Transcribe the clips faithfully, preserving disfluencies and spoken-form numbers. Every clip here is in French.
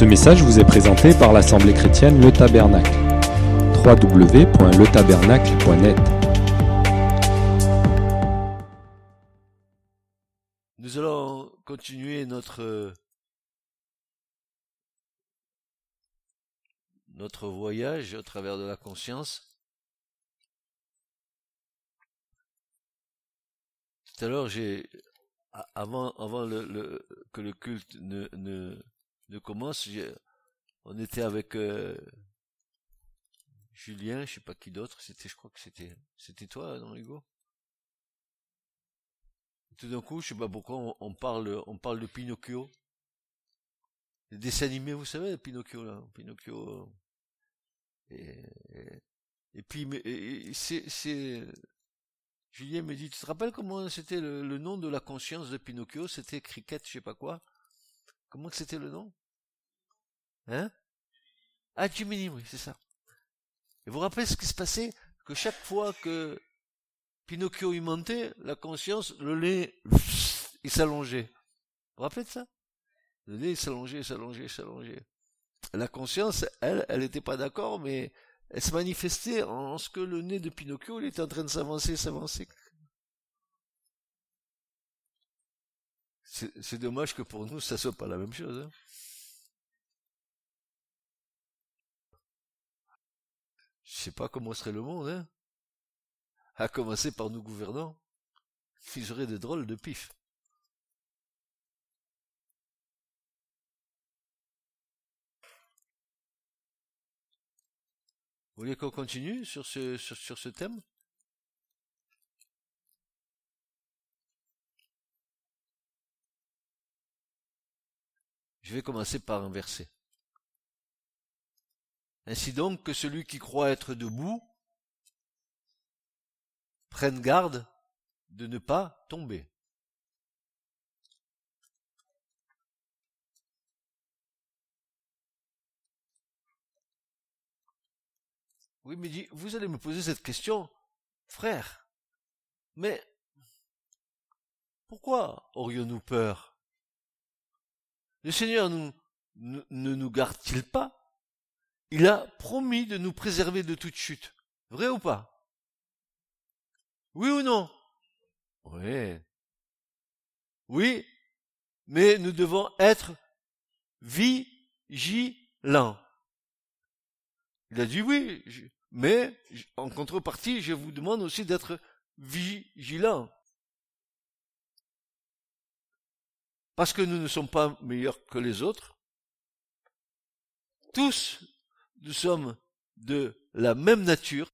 Ce message vous est présenté par l'Assemblée chrétienne Le Tabernacle. w w w point le tabernacle point net. Nous allons continuer notre notre voyage au travers de la conscience. Tout à l'heure, j'ai avant avant le, le que le culte ne ne ne commence, j'ai, on était avec euh, Julien, je sais pas qui d'autre, c'était je crois que c'était c'était toi, non Hugo. Tout d'un coup, je sais pas pourquoi on, on parle on parle de Pinocchio. Le dessin animé, vous savez, Pinocchio là, Pinocchio. Et, et, et puis mais, et, c'est c'est Julien me dit, tu te rappelles comment c'était le, le nom de la conscience de Pinocchio? C'était Cricket, je sais pas quoi. Comment c'était le nom? Hein? Ah, Jimini, oui, c'est ça. Et vous vous rappelez ce qui se passait? Que chaque fois que Pinocchio y mentait, la conscience, le lait, il s'allongeait. Vous vous rappelez de ça? Le lait, il s'allongeait, il s'allongeait, il s'allongeait. La conscience, elle, elle n'était pas d'accord, mais... elle se manifestait en ce que le nez de Pinocchio, il était en train de s'avancer, s'avancer. C'est, c'est dommage que pour nous, ça soit pas la même chose. Hein. Je sais pas comment serait le monde, hein. À commencer par nos gouvernants, ils auraient des drôles de pif. Vous voulez qu'on continue sur ce, sur, sur ce thème? Je vais commencer par un verset. Ainsi donc, que celui qui croit être debout prenne garde de ne pas tomber. Oui, mais dit, vous allez me poser cette question, frère, mais pourquoi aurions-nous peur? Le Seigneur nous, n- ne nous garde-t-il pas? Il a promis de nous préserver de toute chute. Vrai ou pas? Oui ou non? Oui. Oui, mais nous devons être vigilants. Il a dit oui, je... mais en contrepartie, je vous demande aussi d'être vigilant. Parce que nous ne sommes pas meilleurs que les autres. Tous, nous sommes de la même nature.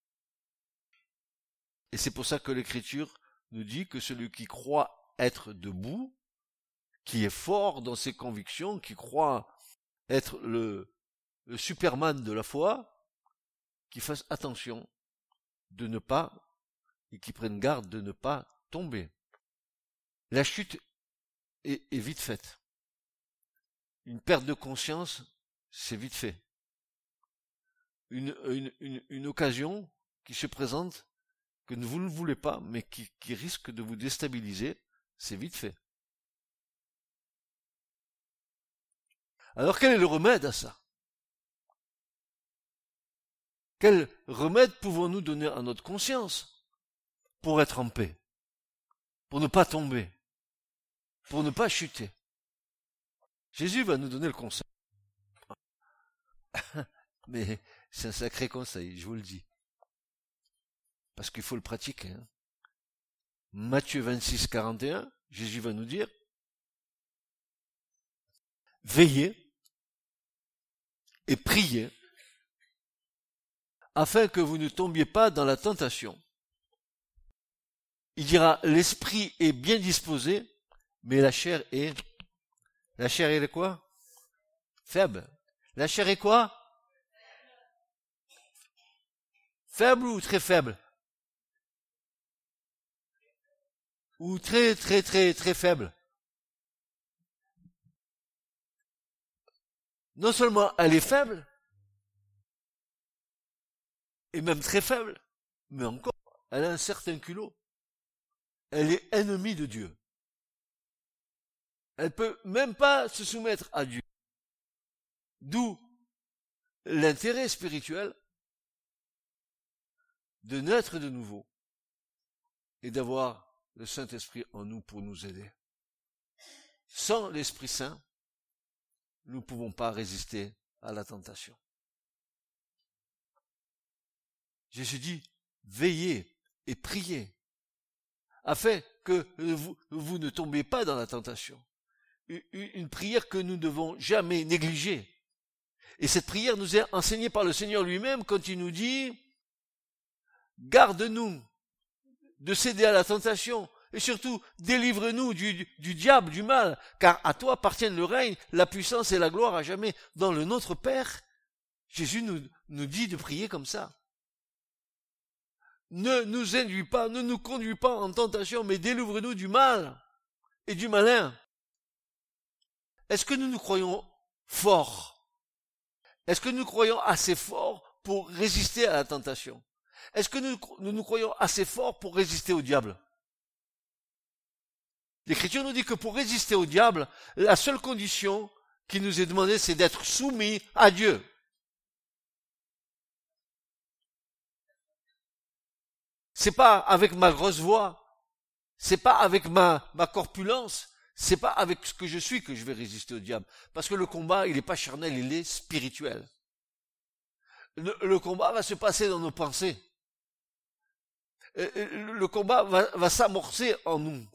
Et c'est pour ça que l'Écriture nous dit que celui qui croit être debout, qui est fort dans ses convictions, qui croit être le, le Superman de la foi, qui fasse attention de ne pas, et qui prenne garde de ne pas tomber. La chute est, est vite faite. Une perte de conscience, c'est vite fait. Une, une, une, une occasion qui se présente, que vous ne voulez pas, mais qui, qui risque de vous déstabiliser, c'est vite fait. Alors quel est le remède à ça? Quel remède pouvons-nous donner à notre conscience pour être en paix, pour ne pas tomber, pour ne pas chuter? Jésus va nous donner le conseil. Mais c'est un sacré conseil, je vous le dis. Parce qu'il faut le pratiquer. Hein. Matthieu vingt-six, quarante et un, Jésus va nous dire « Veillez et priez, afin que vous ne tombiez pas dans la tentation. » Il dira, l'esprit est bien disposé, mais la chair est... La chair est quoi? Faible. La chair est quoi? Faible ou très faible? Ou très, très, très, très faible? Non seulement elle est faible, et même très faible, mais encore, elle a un certain culot. Elle est ennemie de Dieu. Elle peut même pas se soumettre à Dieu. D'où l'intérêt spirituel de naître de nouveau et d'avoir le Saint-Esprit en nous pour nous aider. Sans l'Esprit Saint, nous ne pouvons pas résister à la tentation. Jésus dit, veillez et priez, afin que vous, vous ne tombiez pas dans la tentation. Une, une prière que nous ne devons jamais négliger. Et cette prière nous est enseignée par le Seigneur lui-même quand il nous dit, garde-nous de céder à la tentation, et surtout, délivre-nous du, du diable, du mal, car à toi appartiennent le règne, la puissance et la gloire à jamais. Dans le Notre Père, Jésus nous, nous dit de prier comme ça. Ne nous induis pas, ne nous conduis pas en tentation, mais délivre-nous du mal et du malin. Est-ce que nous nous croyons forts? Est-ce que nous nous croyons assez forts pour résister à la tentation? Est-ce que nous, nous nous croyons assez forts pour résister au diable? L'Écriture nous dit que pour résister au diable, la seule condition qui nous est demandée, c'est d'être soumis à Dieu. C'est pas avec ma grosse voix, c'est pas avec ma, ma corpulence, c'est pas avec ce que je suis que je vais résister au diable. Parce que le combat, il n'est pas charnel, il est spirituel. Le, le combat va se passer dans nos pensées. Le combat va, va s'amorcer en nous.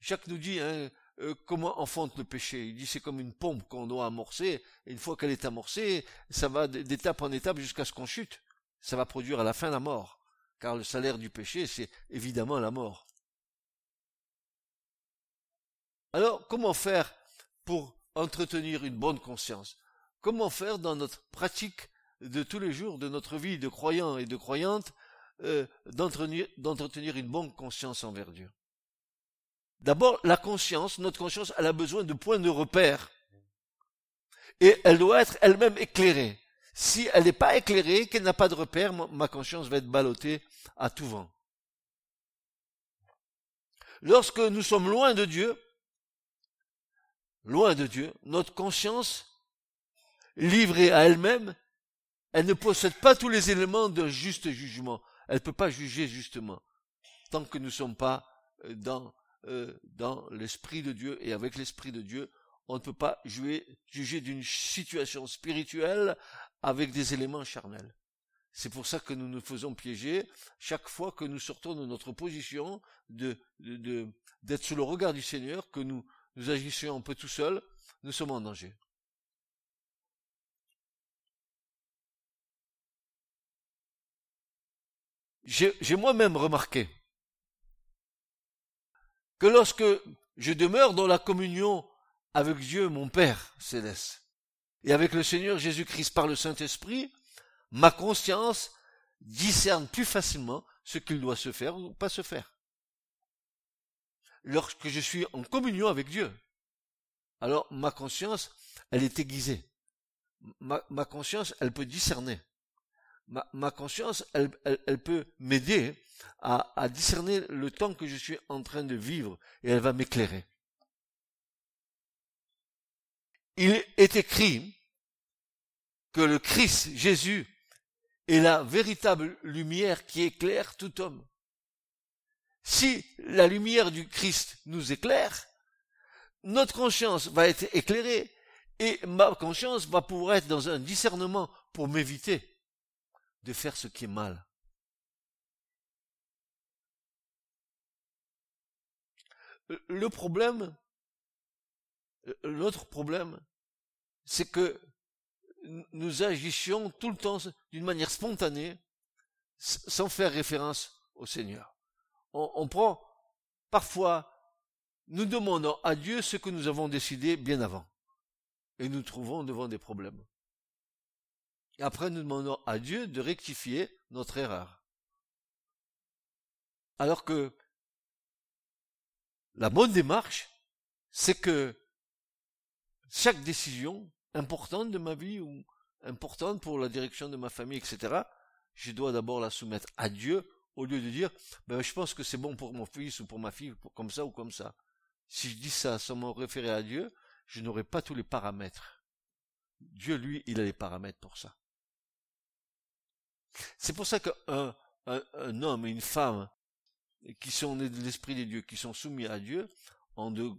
Jacques nous dit hein, euh, comment enfante le péché. Il dit c'est comme une pompe qu'on doit amorcer. Et une fois qu'elle est amorcée, ça va d'étape en étape jusqu'à ce qu'on chute. Ça va produire à la fin la mort. Car le salaire du péché, c'est évidemment la mort. Alors, comment faire pour entretenir une bonne conscience? Comment faire dans notre pratique de tous les jours, de notre vie de croyants et de croyantes, euh, d'entretenir, d'entretenir une bonne conscience envers Dieu? D'abord, la conscience, notre conscience, elle a besoin de points de repère. Et elle doit être elle-même éclairée. Si elle n'est pas éclairée, qu'elle n'a pas de repère, ma conscience va être ballottée à tout vent. Lorsque nous sommes loin de Dieu, loin de Dieu, notre conscience, livrée à elle-même, elle ne possède pas tous les éléments d'un juste jugement. Elle ne peut pas juger justement, tant que nous ne sommes pas dans Euh, dans l'Esprit de Dieu, et avec l'Esprit de Dieu, on ne peut pas juger, juger d'une situation spirituelle avec des éléments charnels. C'est pour ça que nous nous faisons piéger chaque fois que nous sortons de notre position de, de, de, d'être sous le regard du Seigneur, que nous, nous agissions un peu tout seuls, nous sommes en danger. J'ai, j'ai moi-même remarqué que lorsque je demeure dans la communion avec Dieu, mon Père Céleste, et avec le Seigneur Jésus-Christ par le Saint-Esprit, ma conscience discerne plus facilement ce qu'il doit se faire ou pas se faire. Lorsque je suis en communion avec Dieu, alors ma conscience, elle est aiguisée. Ma, ma conscience, elle peut discerner. Ma, ma conscience, elle, elle, elle peut m'aider à, à discerner le temps que je suis en train de vivre, et elle va m'éclairer. Il est écrit que le Christ, Jésus, est la véritable lumière qui éclaire tout homme. Si la lumière du Christ nous éclaire, notre conscience va être éclairée, et ma conscience va pouvoir être dans un discernement pour m'éviter de faire ce qui est mal. Le problème, l'autre problème, c'est que nous agissions tout le temps d'une manière spontanée, sans faire référence au Seigneur. On, on prend, parfois, nous demandons à Dieu ce que nous avons décidé bien avant, et nous trouvons devant des problèmes. Et après, nous demandons à Dieu de rectifier notre erreur. Alors que la bonne démarche, c'est que chaque décision importante de ma vie ou importante pour la direction de ma famille, et cetera, je dois d'abord la soumettre à Dieu au lieu de dire ben, « je pense que c'est bon pour mon fils ou pour ma fille, comme ça ou comme ça ». Si je dis ça sans me référer à Dieu, je n'aurai pas tous les paramètres. Dieu, lui, il a les paramètres pour ça. C'est pour ça qu'un un, un homme et une femme qui sont nés de l'Esprit de Dieu, qui sont soumis à Dieu, ont de,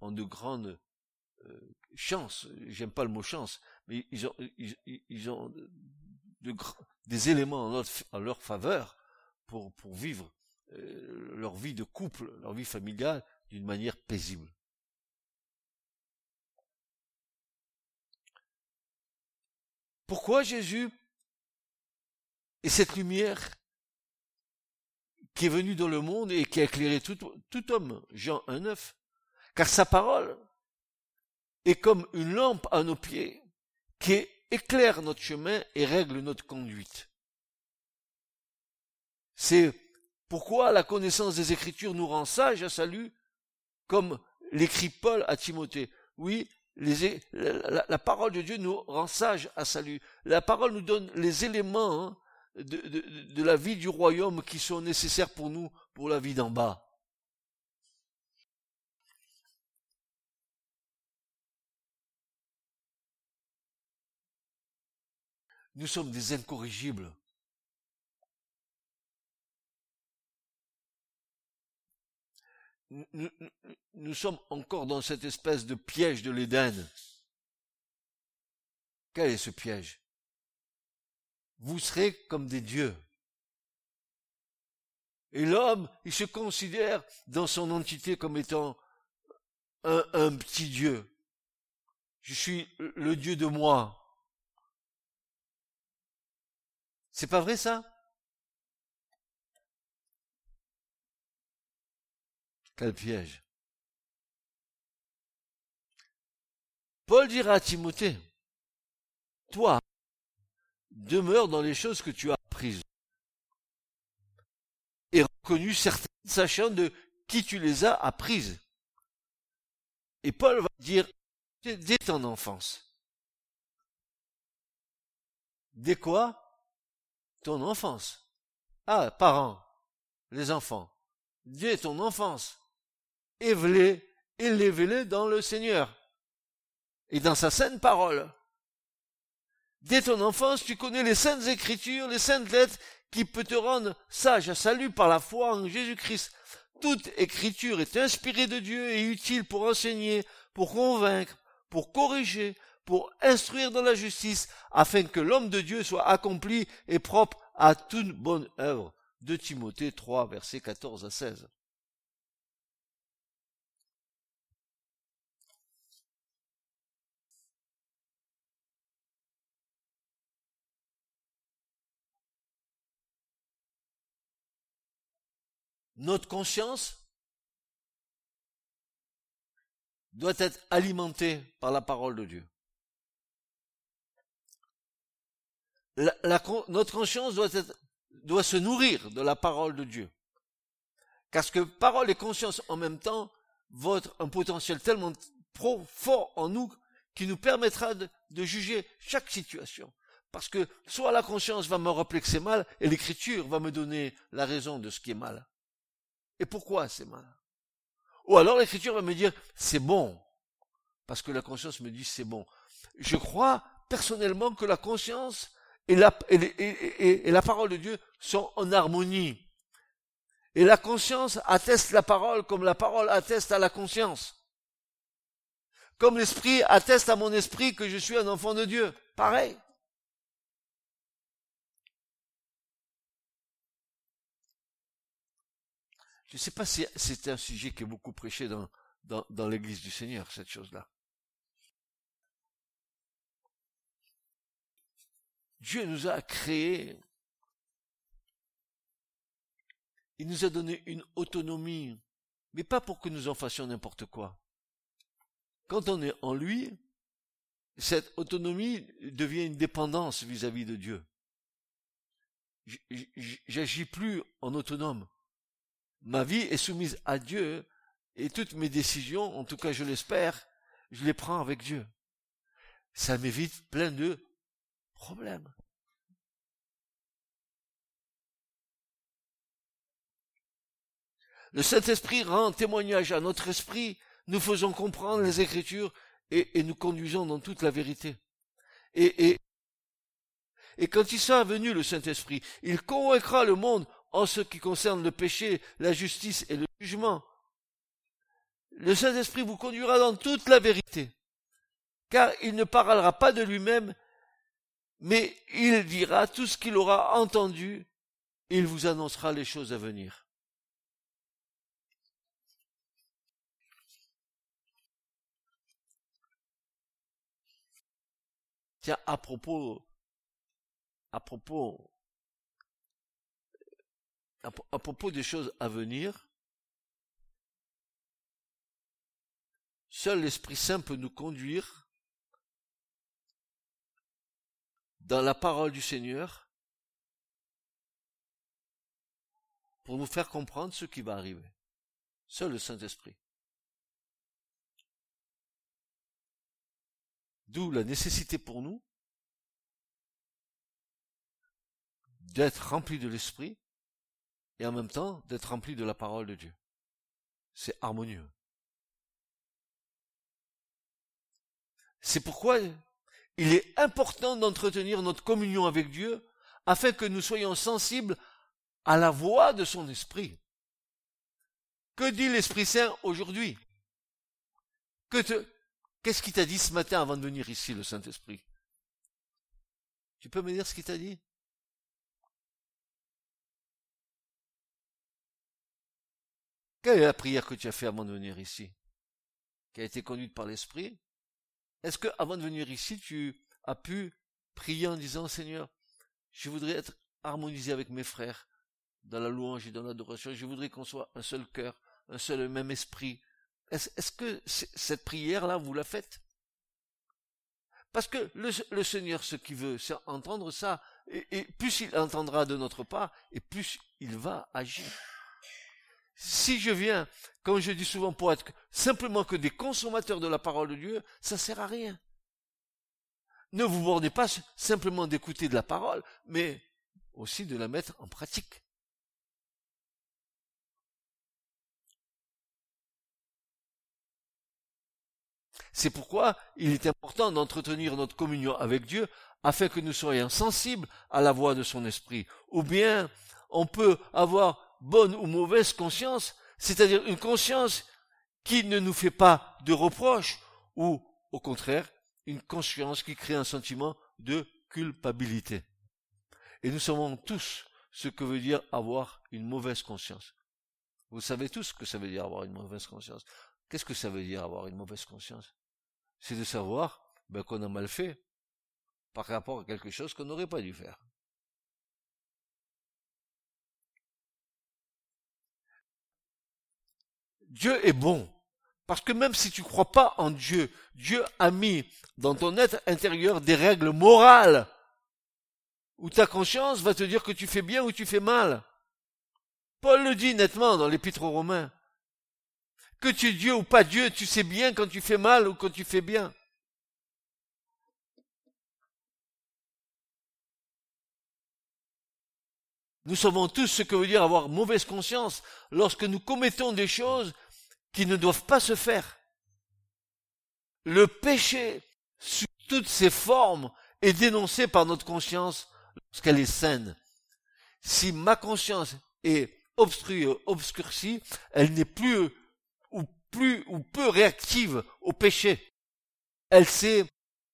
ont de grandes euh, chances, j'aime pas le mot chance, mais ils ont, ils, ils ont de, de, des éléments en leur, en leur faveur pour, pour vivre euh, leur vie de couple, leur vie familiale, d'une manière paisible. Pourquoi Jésus et cette lumière qui est venue dans le monde et qui a éclairé tout, tout homme, Jean un neuf, car sa parole est comme une lampe à nos pieds qui éclaire notre chemin et règle notre conduite. C'est pourquoi la connaissance des Écritures nous rend sages à salut, comme l'écrit Paul à Timothée. Oui, Les, la, la parole de Dieu nous rend sages à salut. La parole nous donne les éléments hein, de, de, de la vie du royaume qui sont nécessaires pour nous, pour la vie d'en bas. Nous sommes des incorrigibles. Nous, nous, nous sommes encore dans cette espèce de piège de l'Éden. Quel est ce piège? Vous serez comme des dieux. Et l'homme, il se considère dans son entité comme étant un, un petit dieu. Je suis le dieu de moi. C'est pas vrai ça? Quel piège. Paul dira à Timothée, toi, demeure dans les choses que tu as apprises et reconnues certaines, sachant de qui tu les as apprises. Et Paul va dire, dès ton enfance. Dès quoi? Ton enfance. Ah, parents, les enfants. Dès ton enfance. Éveillez, élevez-les dans le Seigneur et dans sa sainte parole. Dès ton enfance, tu connais les saintes écritures, les saintes lettres qui peuvent te rendre sage à salut par la foi en Jésus-Christ. Toute écriture est inspirée de Dieu et utile pour enseigner, pour convaincre, pour corriger, pour instruire dans la justice, afin que l'homme de Dieu soit accompli et propre à toute bonne œuvre. De Timothée trois, versets quatorze à seize. Notre conscience doit être alimentée par la parole de Dieu. La, la, notre conscience doit, être, doit se nourrir de la parole de Dieu. Car ce que parole et conscience en même temps vont être un potentiel tellement pro, fort en nous qui nous permettra de, de juger chaque situation. Parce que soit la conscience va me rappeler que c'est mal et l'écriture va me donner la raison de ce qui est mal. Et pourquoi c'est mal? Ou alors l'écriture va me dire c'est bon, parce que la conscience me dit c'est bon. Je crois personnellement que la conscience et la, et, et, et, et la parole de Dieu sont en harmonie. Et la conscience atteste la parole comme la parole atteste à la conscience. Comme l'esprit atteste à mon esprit que je suis un enfant de Dieu. Pareil. Je ne sais pas si c'est un sujet qui est beaucoup prêché dans, dans, dans l'église du Seigneur, cette chose-là. Dieu nous a créés. Il nous a donné une autonomie, mais pas pour que nous en fassions n'importe quoi. Quand on est en lui, cette autonomie devient une dépendance vis-à-vis de Dieu. J'agis plus en autonome. Ma vie est soumise à Dieu et toutes mes décisions, en tout cas je l'espère, je les prends avec Dieu. Ça m'évite plein de problèmes. Le Saint-Esprit rend témoignage à notre esprit, nous faisons comprendre les Écritures et, et nous conduisons dans toute la vérité. Et, et, et quand il sera venu, le Saint-Esprit, il convaincra le monde en ce qui concerne le péché, la justice et le jugement. Le Saint-Esprit vous conduira dans toute la vérité, car il ne parlera pas de lui-même, mais il dira tout ce qu'il aura entendu et il vous annoncera les choses à venir. Tiens, à propos, à propos, à, à propos des choses à venir, seul l'Esprit Saint peut nous conduire dans la parole du Seigneur pour nous faire comprendre ce qui va arriver. Seul le Saint-Esprit. D'où la nécessité pour nous d'être remplis de l'Esprit et en même temps d'être remplis de la parole de Dieu. C'est harmonieux. C'est pourquoi il est important d'entretenir notre communion avec Dieu afin que nous soyons sensibles à la voix de son esprit. Que dit l'Esprit Saint aujourd'hui? Que te... Qu'est-ce qu'il t'a dit ce matin avant de venir ici, le Saint-Esprit? Tu peux me dire ce qu'il t'a dit? Quelle est la prière que tu as faite avant de venir ici, qui a été conduite par l'Esprit? Est-ce que, avant de venir ici, tu as pu prier en disant, Seigneur, je voudrais être harmonisé avec mes frères dans la louange et dans l'adoration, je voudrais qu'on soit un seul cœur, un seul et même esprit. Est-ce, est-ce que c- cette prière-là, vous la faites? Parce que le, le Seigneur, ce qu'il veut, c'est entendre ça, et, et plus il entendra de notre part, et plus il va agir. Si je viens, comme je dis souvent, pour être simplement que des consommateurs de la parole de Dieu, ça sert à rien. Ne vous bornez pas simplement d'écouter de la parole, mais aussi de la mettre en pratique. C'est pourquoi il est important d'entretenir notre communion avec Dieu afin que nous soyons sensibles à la voix de son esprit. Ou bien, on peut avoir bonne ou mauvaise conscience, c'est-à-dire une conscience qui ne nous fait pas de reproches, ou, au contraire, une conscience qui crée un sentiment de culpabilité. Et nous savons tous ce que veut dire avoir une mauvaise conscience. Vous savez tous ce que ça veut dire avoir une mauvaise conscience. Qu'est-ce que ça veut dire avoir une mauvaise conscience? C'est de savoir ben, qu'on a mal fait par rapport à quelque chose qu'on n'aurait pas dû faire. Dieu est bon, parce que même si tu ne crois pas en Dieu, Dieu a mis dans ton être intérieur des règles morales, où ta conscience va te dire que tu fais bien ou tu fais mal. Paul le dit nettement dans l'Épître aux Romains. Que tu es Dieu ou pas Dieu, tu sais bien quand tu fais mal ou quand tu fais bien. Nous savons tous ce que veut dire avoir mauvaise conscience lorsque nous commettons des choses qui ne doivent pas se faire. Le péché, sous toutes ses formes, est dénoncé par notre conscience lorsqu'elle est saine. Si ma conscience est obstruée, obscurcie, elle n'est plus ou plus ou peu réactive au péché. Elle s'est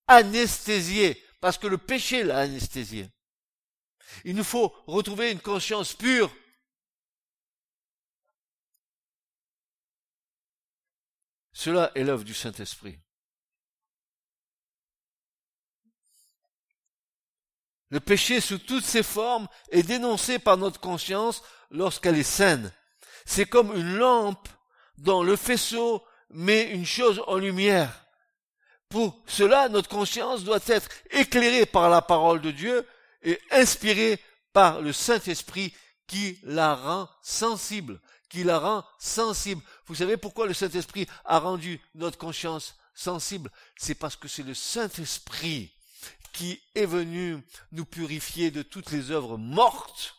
anesthésiée, parce que le péché l'a anesthésiée. Il nous faut retrouver une conscience pure. Cela est l'œuvre du Saint-Esprit. Le péché sous toutes ses formes est dénoncé par notre conscience lorsqu'elle est saine. C'est comme une lampe dont le faisceau met une chose en lumière. Pour cela, notre conscience doit être éclairée par la parole de Dieu et inspirée par le Saint-Esprit qui la rend sensible, qui la rend sensible. Vous savez pourquoi le Saint-Esprit a rendu notre conscience sensible? C'est parce que c'est le Saint-Esprit qui est venu nous purifier de toutes les œuvres mortes.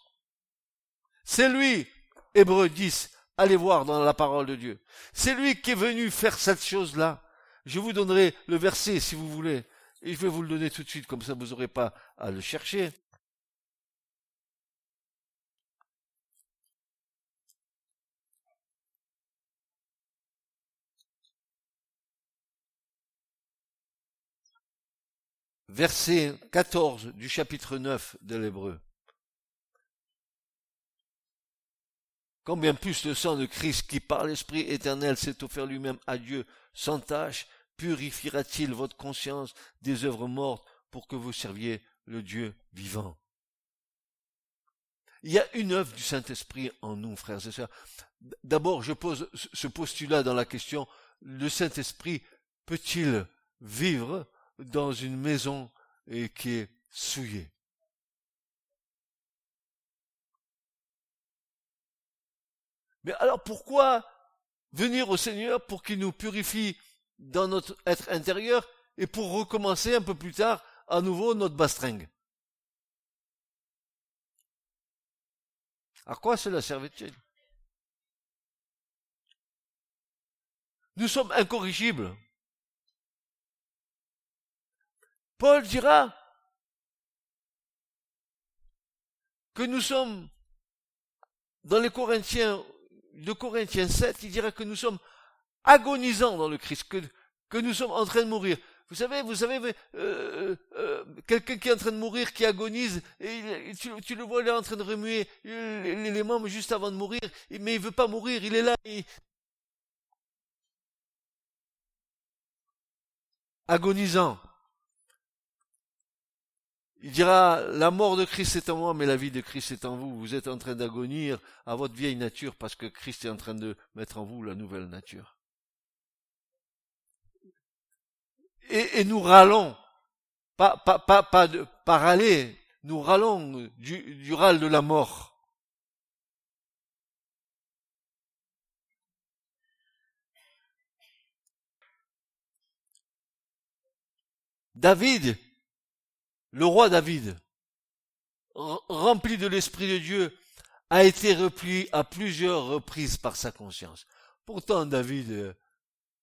C'est lui, Hébreux dix, allez voir dans la parole de Dieu. C'est lui qui est venu faire cette chose-là. Je vous donnerai le verset si vous voulez. Et je vais vous le donner tout de suite, comme ça vous n'aurez pas à le chercher. Verset quatorze du chapitre neuf de l'Hébreux. Combien plus le sang de Christ, qui par l'Esprit éternel s'est offert lui-même à Dieu sans tache, purifiera-t-il votre conscience des œuvres mortes pour que vous serviez le Dieu vivant? Il y a une œuvre du Saint-Esprit en nous, frères et sœurs. D'abord, je pose ce postulat dans la question, le Saint-Esprit peut-il vivre dans une maison qui est souillée? Mais alors pourquoi venir au Seigneur pour qu'il nous purifie dans notre être intérieur et pour recommencer un peu plus tard à nouveau notre bastringue? À quoi cela servait-il? Nous sommes incorrigibles. Paul dira que nous sommes, dans les Corinthiens, de Corinthiens sept, il dira que nous sommes agonisants dans le Christ, que, que nous sommes en train de mourir. Vous savez, vous savez, euh, euh, quelqu'un qui est en train de mourir, qui agonise, et tu, tu le vois, il est en train de remuer les, les membres juste avant de mourir, mais il veut pas mourir, il est là. Il... Agonisant. Il dira, la mort de Christ est en moi, mais la vie de Christ est en vous. Vous êtes en train d'agonir à votre vieille nature parce que Christ est en train de mettre en vous la nouvelle nature. Et, et nous râlons, pas, pas, pas, pas de, pas râler, nous râlons du, du râle de la mort. David, le roi David, rempli de l'Esprit de Dieu, a été repris à plusieurs reprises par sa conscience. Pourtant, David,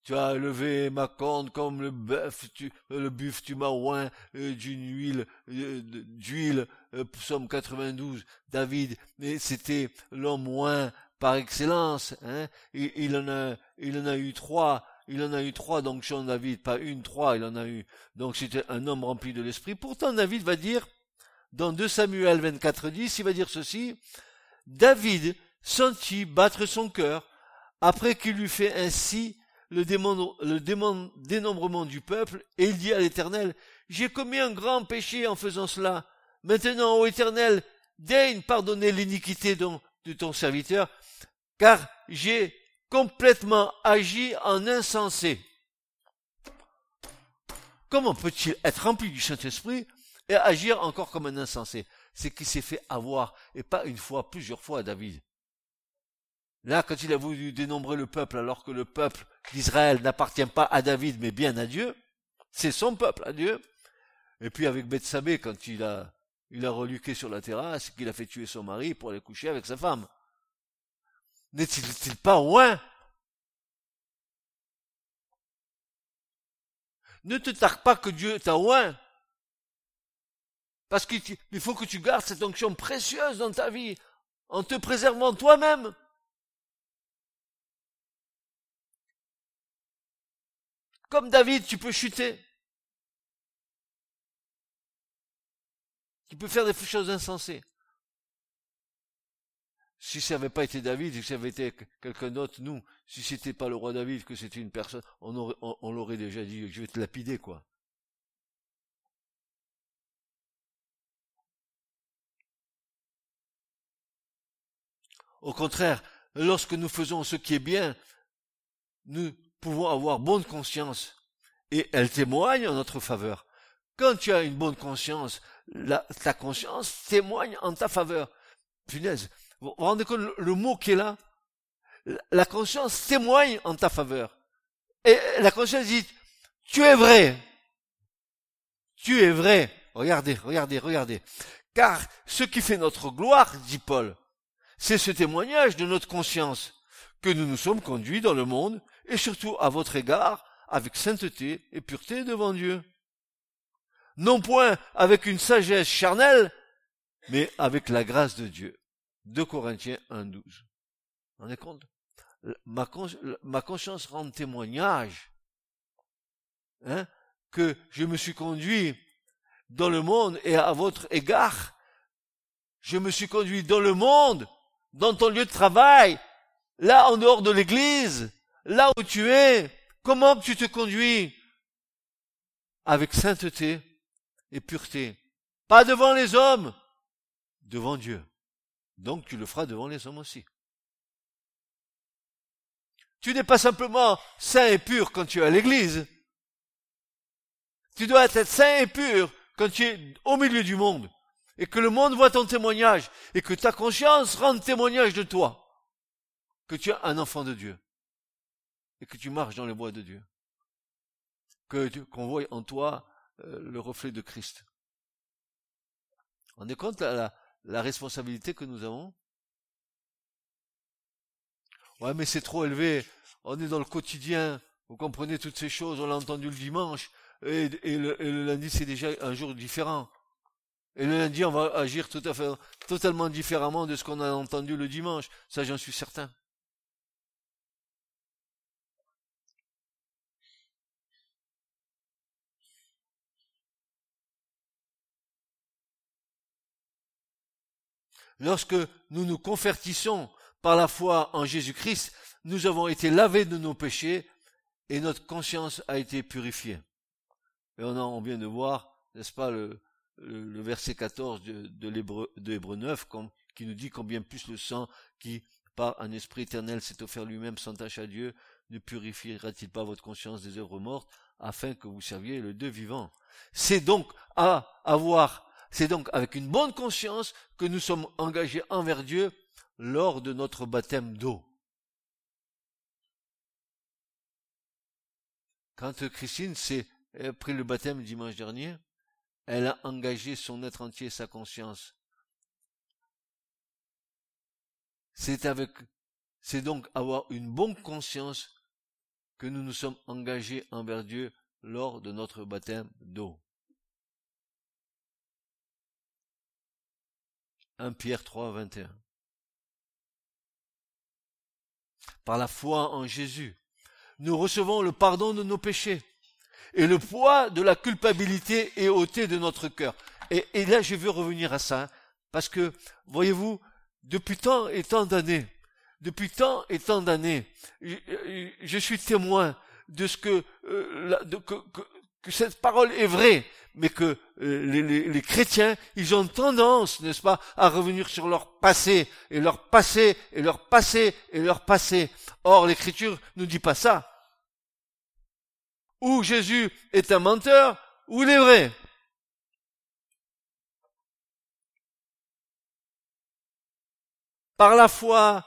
tu as levé ma corne comme le bœuf, tu, le buff, tu m'as oint d'une huile, d'huile, psaume quatre-vingt-douze. David, c'était l'homme oint par excellence, hein. Il, il en a, il en a eu trois. Il en a eu trois, donc Jean David, pas une, trois, il en a eu. Donc c'était un homme rempli de l'Esprit. Pourtant, David va dire, dans deux Samuel vingt-quatre dix, il va dire ceci, « David sentit battre son cœur, après qu'il eut fait ainsi le, démon, le démon, dénombrement du peuple, et il dit à l'Éternel, « J'ai commis un grand péché en faisant cela. Maintenant, ô Éternel, daigne pardonner l'iniquité de, de ton serviteur, car j'ai... complètement agi en insensé. » Comment peut-il être rempli du Saint-Esprit et agir encore comme un insensé? C'est qu'il s'est fait avoir, et pas une fois, plusieurs fois, David. Là, quand il a voulu dénombrer le peuple, alors que le peuple d'Israël n'appartient pas à David, mais bien à Dieu, c'est son peuple à Dieu. Et puis avec Bethsabée, quand il a, il a reluqué sur la terrasse, qu'il a fait tuer son mari pour aller coucher avec sa femme. N'est-il pas loin? Ne te targue pas que Dieu t'a loin. Parce qu'il faut que tu gardes cette onction précieuse dans ta vie, en te préservant toi-même. Comme David, tu peux chuter. Tu peux faire des choses insensées. Si ça n'avait pas été David, si ça avait été quelqu'un d'autre, nous, si c'était pas le roi David, que c'était une personne, on, aurait, on, on l'aurait déjà dit, je vais te lapider, quoi. Au contraire, lorsque nous faisons ce qui est bien, nous pouvons avoir bonne conscience, et elle témoigne en notre faveur. Quand tu as une bonne conscience, la, ta conscience témoigne en ta faveur. Punaise. Vous vous rendez compte le mot qui est là? La conscience témoigne en ta faveur. Et la conscience dit, tu es vrai. Tu es vrai. Regardez, regardez, regardez. Car ce qui fait notre gloire, dit Paul, c'est ce témoignage de notre conscience, que nous nous sommes conduits dans le monde, et surtout à votre égard, avec sainteté et pureté devant Dieu. non point avec une sagesse charnelle, mais avec la grâce de Dieu. deux Corinthiens un, douze. Vous vous rendez compte? Ma, con, ma conscience rend témoignage hein, que je me suis conduit dans le monde, et à votre égard, je me suis conduit dans le monde, dans ton lieu de travail, là en dehors de l'église, là où tu es. Comment tu te conduis? Avec sainteté et pureté. Pas devant les hommes, devant Dieu. Donc tu le feras devant les hommes aussi. Tu n'es pas simplement saint et pur quand tu es à l'église. Tu dois être saint et pur quand tu es au milieu du monde, et que le monde voit ton témoignage, et que ta conscience rende témoignage de toi, que tu es un enfant de Dieu, et que tu marches dans les voies de Dieu, que tu, qu'on voie en toi euh, le reflet de Christ. Vous vous rendez compte la, la, la responsabilité que nous avons? Ouais, mais c'est trop élevé, on est dans le quotidien, vous comprenez toutes ces choses, on l'a entendu le dimanche, et, et, le, et le lundi c'est déjà un jour différent. Et le lundi, on va agir tout à fait, totalement différemment de ce qu'on a entendu le dimanche. Ça, j'en suis certain. Lorsque nous nous convertissons par la foi en Jésus-Christ, nous avons été lavés de nos péchés et notre conscience a été purifiée. Et on, a, on vient de voir, n'est-ce pas, le... le verset quatorze de, de l'Hébreux, de Hébreux neuf, qui nous dit combien plus le sang qui, par un esprit éternel, s'est offert lui-même sans tache à Dieu, ne purifiera-t-il pas votre conscience des œuvres mortes, afin que vous serviez le Dieu vivant. C'est donc à avoir, c'est donc avec une bonne conscience que nous sommes engagés envers Dieu lors de notre baptême d'eau. Quand Christine s'est pris le baptême dimanche dernier, elle a engagé son être entier, sa conscience. C'est avec, c'est donc avoir une bonne conscience que nous nous sommes engagés envers Dieu lors de notre baptême d'eau. un Pierre trois, vingt et un. Par la foi en Jésus, nous recevons le pardon de nos péchés. Et le poids de la culpabilité est ôté de notre cœur. Et, et là, je veux revenir à ça, hein, parce que, voyez-vous, depuis tant et tant d'années, depuis tant et tant d'années, je, je suis témoin de ce que, euh, la, de, que, que, que cette parole est vraie, mais que euh, les, les, les chrétiens, ils ont tendance, n'est-ce pas, à revenir sur leur passé, et leur passé, et leur passé, et leur passé. Or, l'Écriture ne dit pas ça. Ou Jésus est un menteur, ou il est vrai. Par la foi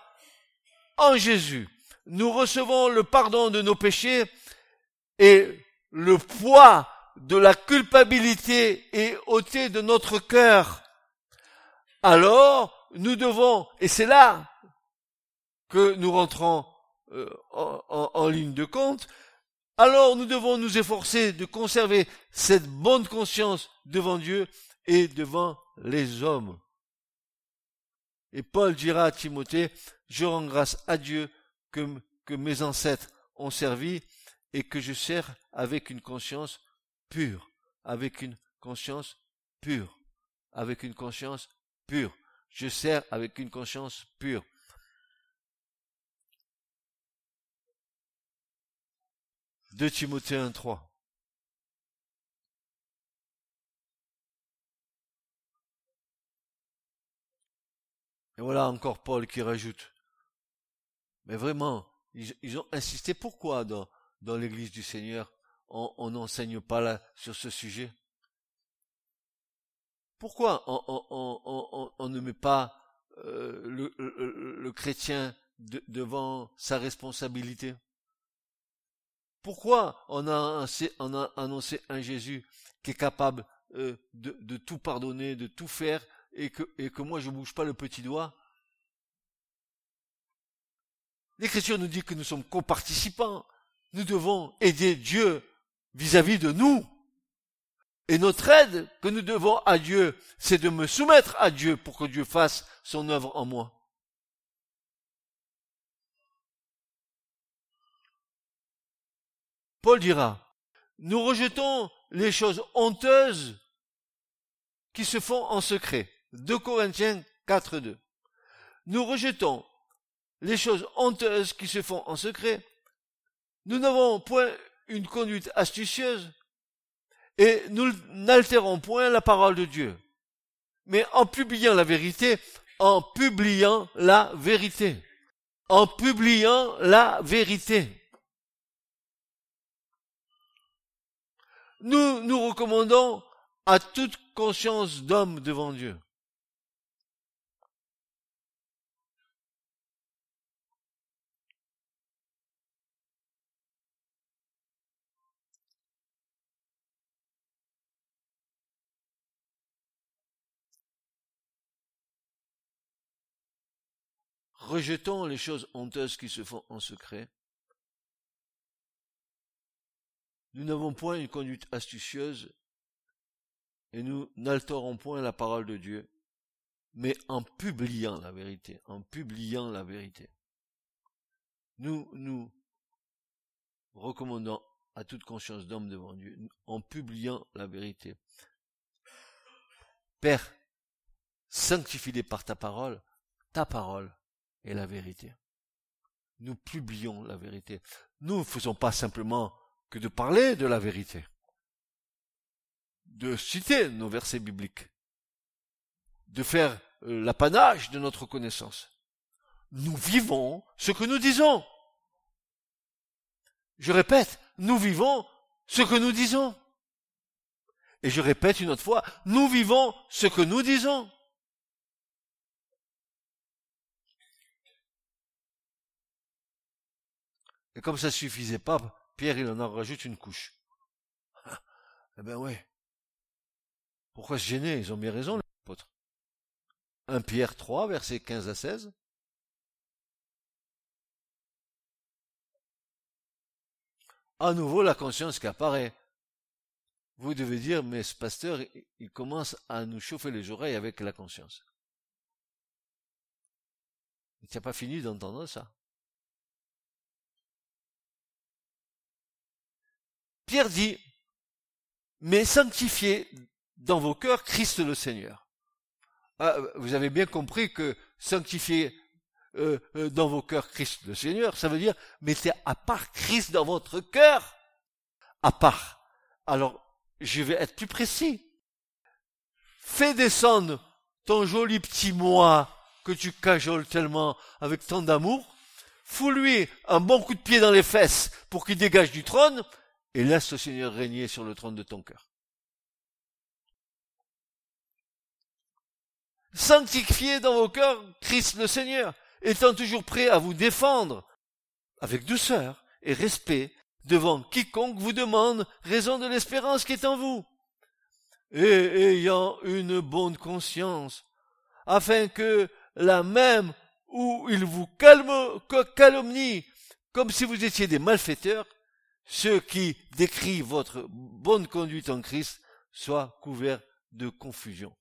en Jésus, nous recevons le pardon de nos péchés et le poids de la culpabilité est ôté de notre cœur. Alors, nous devons, et c'est là que nous rentrons euh, en, en, en ligne de compte, alors nous devons nous efforcer de conserver cette bonne conscience devant Dieu et devant les hommes. Et Paul dira à Timothée, je rends grâce à Dieu que, que mes ancêtres ont servi et que je sers avec une conscience pure, avec une conscience pure, avec une conscience pure. Je sers avec une conscience pure. deux Timothée un, trois. Et voilà encore Paul qui rajoute. Mais vraiment, ils, ils ont insisté. Pourquoi dans, dans l'Église du Seigneur, on n'enseigne pas là sur ce sujet? Pourquoi on, on, on, on, on ne met pas euh, le, le, le chrétien de, devant sa responsabilité? Pourquoi on a annoncé, on a annoncé un Jésus qui est capable euh, de, de tout pardonner, de tout faire, et que, et que moi je ne bouge pas le petit doigt? L'Écriture nous dit que nous sommes coparticipants. Nous devons aider Dieu vis-à-vis de nous. Et notre aide que nous devons à Dieu, c'est de me soumettre à Dieu pour que Dieu fasse son œuvre en moi. Paul dira, nous rejetons les choses honteuses qui se font en secret. deux Corinthiens quatre, deux. Nous rejetons les choses honteuses qui se font en secret. Nous n'avons point une conduite astucieuse et nous n'altérons point la parole de Dieu. Mais en publiant la vérité, en publiant la vérité, en publiant la vérité. Nous nous recommandons à toute conscience d'homme devant Dieu. Rejetons les choses honteuses qui se font en secret. Nous n'avons point une conduite astucieuse et nous n'altérons point la parole de Dieu, mais en publiant la vérité, en publiant la vérité. Nous nous recommandons à toute conscience d'homme devant Dieu, en publiant la vérité. Père, sanctifie-les par ta parole, ta parole et la vérité. Nous publions la vérité. Nous ne faisons pas simplement que de parler de la vérité, de citer nos versets bibliques, de faire l'apanage de notre connaissance. Nous vivons ce que nous disons. Je répète, nous vivons ce que nous disons. Et je répète une autre fois, nous vivons ce que nous disons. Et comme ça ne suffisait pas, Pierre, il en rajoute une couche. Ah, eh ben ouais. Pourquoi se gêner? Ils ont bien raison, les apôtres. un Pierre trois, versets quinze à seize. À nouveau, la conscience qui apparaît. Vous devez dire, mais ce pasteur, il commence à nous chauffer les oreilles avec la conscience. Tu n'as pas fini d'entendre ça. Pierre dit, mais sanctifiez dans vos cœurs Christ le Seigneur. Ah, vous avez bien compris que sanctifier euh, dans vos cœurs Christ le Seigneur, ça veut dire mettez à part Christ dans votre cœur. À part. Alors, je vais être plus précis. Fais descendre ton joli petit moi que tu cajoles tellement avec tant d'amour. Fous-lui un bon coup de pied dans les fesses pour qu'il dégage du trône. Et laisse le Seigneur régner sur le trône de ton cœur. Sanctifiez dans vos cœurs Christ le Seigneur, étant toujours prêt à vous défendre avec douceur et respect devant quiconque vous demande raison de l'espérance qui est en vous, et ayant une bonne conscience, afin que la même où il vous calme, calomnie, comme si vous étiez des malfaiteurs, ceux qui décrivent votre bonne conduite en Christ soient couverts de confusion.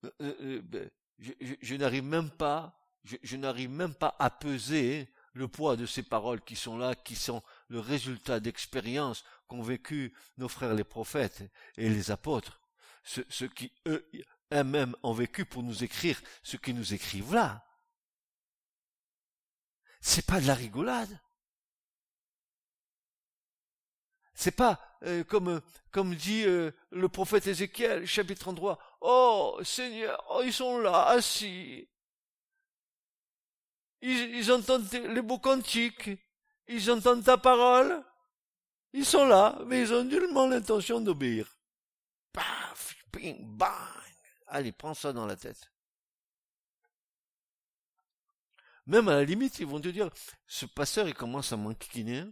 Je, je, je n'arrive même pas, je, je n'arrive même pas à peser le poids de ces paroles qui sont là, qui sont le résultat d'expériences qu'ont vécues nos frères les prophètes et les apôtres, ceux, ceux qui eux, eux-mêmes ont vécu pour nous écrire ce qu'ils nous écrivent là. C'est pas de la rigolade. C'est pas euh, comme comme dit euh, le prophète Ézéchiel, chapitre trente-trois. Oh Seigneur, oh, ils sont là, assis. Ils, ils entendent les beaux cantiques, ils entendent ta parole. Ils sont là, mais ils ont nullement l'intention d'obéir. Paf, ping, bang. Allez, prends ça dans la tête. Même à la limite, ils vont te dire, ce pasteur, il commence à m'enquiquiner.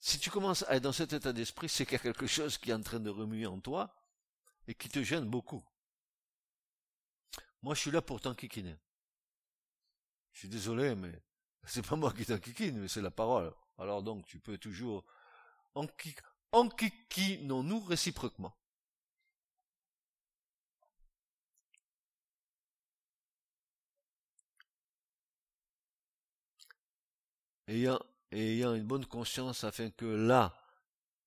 Si tu commences à être dans cet état d'esprit, c'est qu'il y a quelque chose qui est en train de remuer en toi et qui te gêne beaucoup. Moi, je suis là pour t'enquiquiner. je suis désolé, mais c'est pas moi qui t'enquiquine, mais c'est la parole. Alors donc, tu peux toujours enquiquinons-nous réciproquement. Ayant, ayant une bonne conscience afin que là,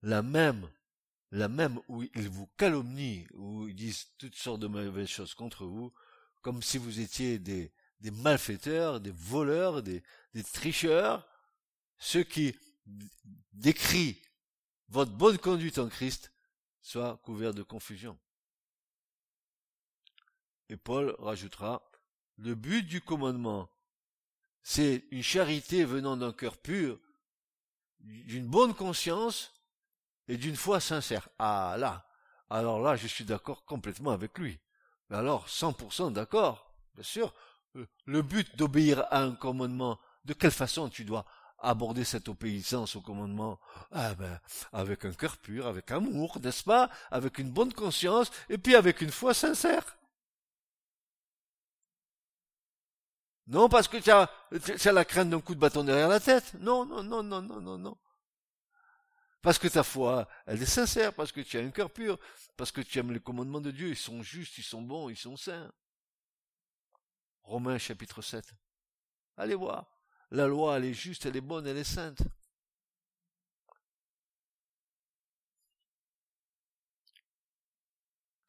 la même, la même où ils vous calomnient, où ils disent toutes sortes de mauvaises choses contre vous, comme si vous étiez des, des malfaiteurs, des voleurs, des, des tricheurs, ceux qui décrient votre bonne conduite en Christ soient couverts de confusion. Et Paul rajoutera, le but du commandement, c'est une charité venant d'un cœur pur, d'une bonne conscience et d'une foi sincère. Ah là, alors là, je suis d'accord complètement avec lui. Mais alors, cent pour cent d'accord, bien sûr. Le but d'obéir à un commandement, de quelle façon tu dois aborder cette obéissance au commandement? Ah ben, avec un cœur pur, avec amour, n'est-ce pas? Avec une bonne conscience et puis avec une foi sincère. Non, parce que tu as, tu as la crainte d'un coup de bâton derrière la tête. Non, non, non, non, non, non, non. Parce que ta foi, elle est sincère, parce que tu as un cœur pur, parce que tu aimes les commandements de Dieu, ils sont justes, ils sont bons, ils sont saints. Romains chapitre sept. Allez voir. La loi, elle est juste, elle est bonne, elle est sainte.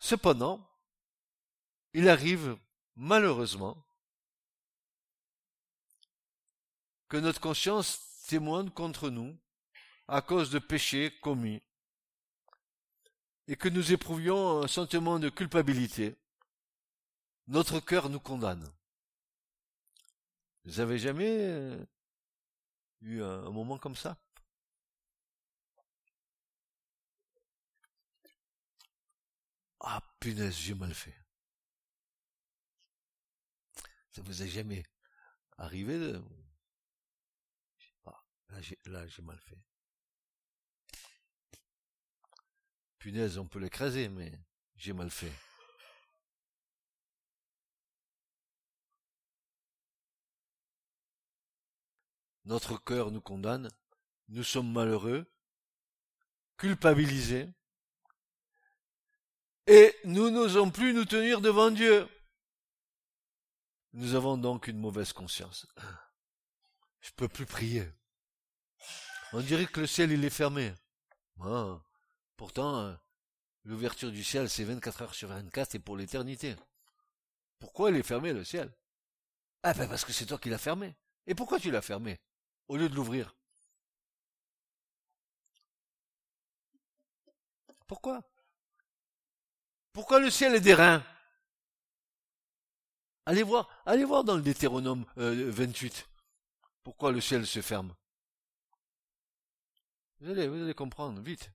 Cependant, il arrive, malheureusement, que notre conscience témoigne contre nous à cause de péchés commis et que nous éprouvions un sentiment de culpabilité. Notre cœur nous condamne. Vous avez jamais eu un, un moment comme ça? Ah punaise, j'ai mal fait. Ça vous est jamais arrivé de... Là j'ai, là, j'ai mal fait. Punaise, on peut l'écraser, mais j'ai mal fait. Notre cœur nous condamne, nous sommes malheureux, culpabilisés, et nous n'osons plus nous tenir devant Dieu. Nous avons donc une mauvaise conscience. Je peux plus prier. On dirait que le ciel, il est fermé. Ah, pourtant, l'ouverture du ciel, c'est vingt-quatre heures sur vingt-quatre et pour l'éternité. Pourquoi il est fermé, le ciel? Ah ben parce que c'est toi qui l'as fermé. Et pourquoi tu l'as fermé, au lieu de l'ouvrir? Pourquoi? Pourquoi le ciel est d'airain? Allez voir, allez voir dans le Deutéronome euh, vingt-huit. Pourquoi le ciel se ferme? Vous allez, vous allez comprendre, vite.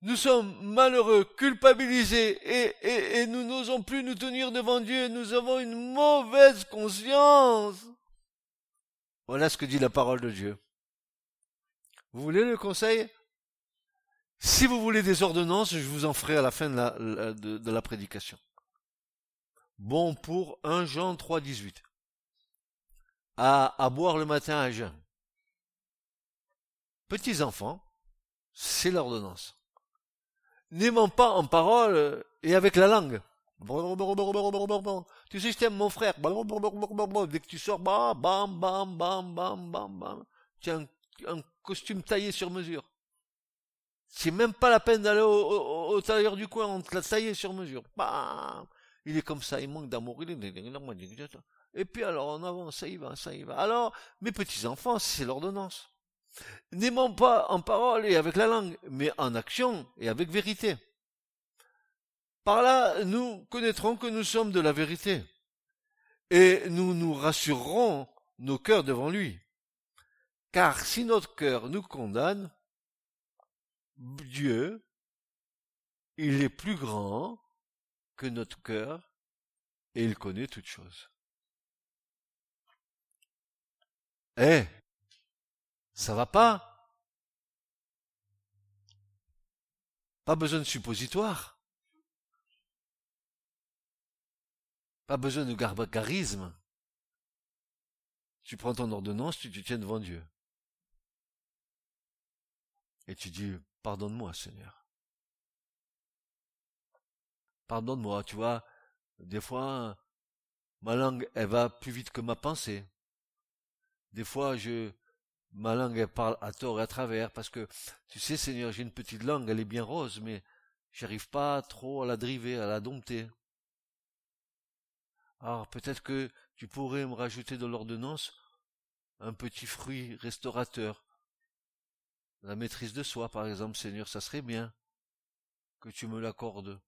Nous sommes malheureux, culpabilisés, et, et, et nous n'osons plus nous tenir devant Dieu. Nous avons une mauvaise conscience. Voilà ce que dit la parole de Dieu. Vous voulez le conseil? Si vous voulez des ordonnances, je vous en ferai à la fin de la, de, de la prédication. Bon pour un Jean trois dix-huit. À, à boire le matin à jeun. Petits enfants, c'est l'ordonnance. N'aimant pas en parole et avec la langue. Tu sais, je t'aime, mon frère. Dès que tu sors, bam, bam, bam, bam, bam, bam. Tu as un, un costume taillé sur mesure. C'est même pas la peine d'aller au, au, au tailleur du coin, on te l'a taillé sur mesure. Bam. Il est comme ça, il manque d'amour. Et puis alors, en avant, ça y va, ça y va. Alors, mes petits-enfants, c'est l'ordonnance. N'aimons pas en parole et avec la langue, mais en action et avec vérité. Par là, nous connaîtrons que nous sommes de la vérité, et nous nous rassurerons nos cœurs devant lui. Car si notre cœur nous condamne, Dieu, il est plus grand que notre cœur, et il connaît toutes choses. Eh, hey, ça va pas? Pas besoin de suppositoire. Pas besoin de garbacarisme. Tu prends ton ordonnance, tu te tiens devant Dieu. Et tu dis, pardonne-moi, Seigneur. Pardonne-moi, tu vois, des fois, ma langue, elle va plus vite que ma pensée. Des fois, je, ma langue, elle parle à tort et à travers, parce que, tu sais, Seigneur, j'ai une petite langue, elle est bien rose, mais j'arrive pas trop à la driver, à la dompter. Alors, peut-être que tu pourrais me rajouter dans l'ordonnance un petit fruit restaurateur. La maîtrise de soi, par exemple, Seigneur, ça serait bien que tu me l'accordes.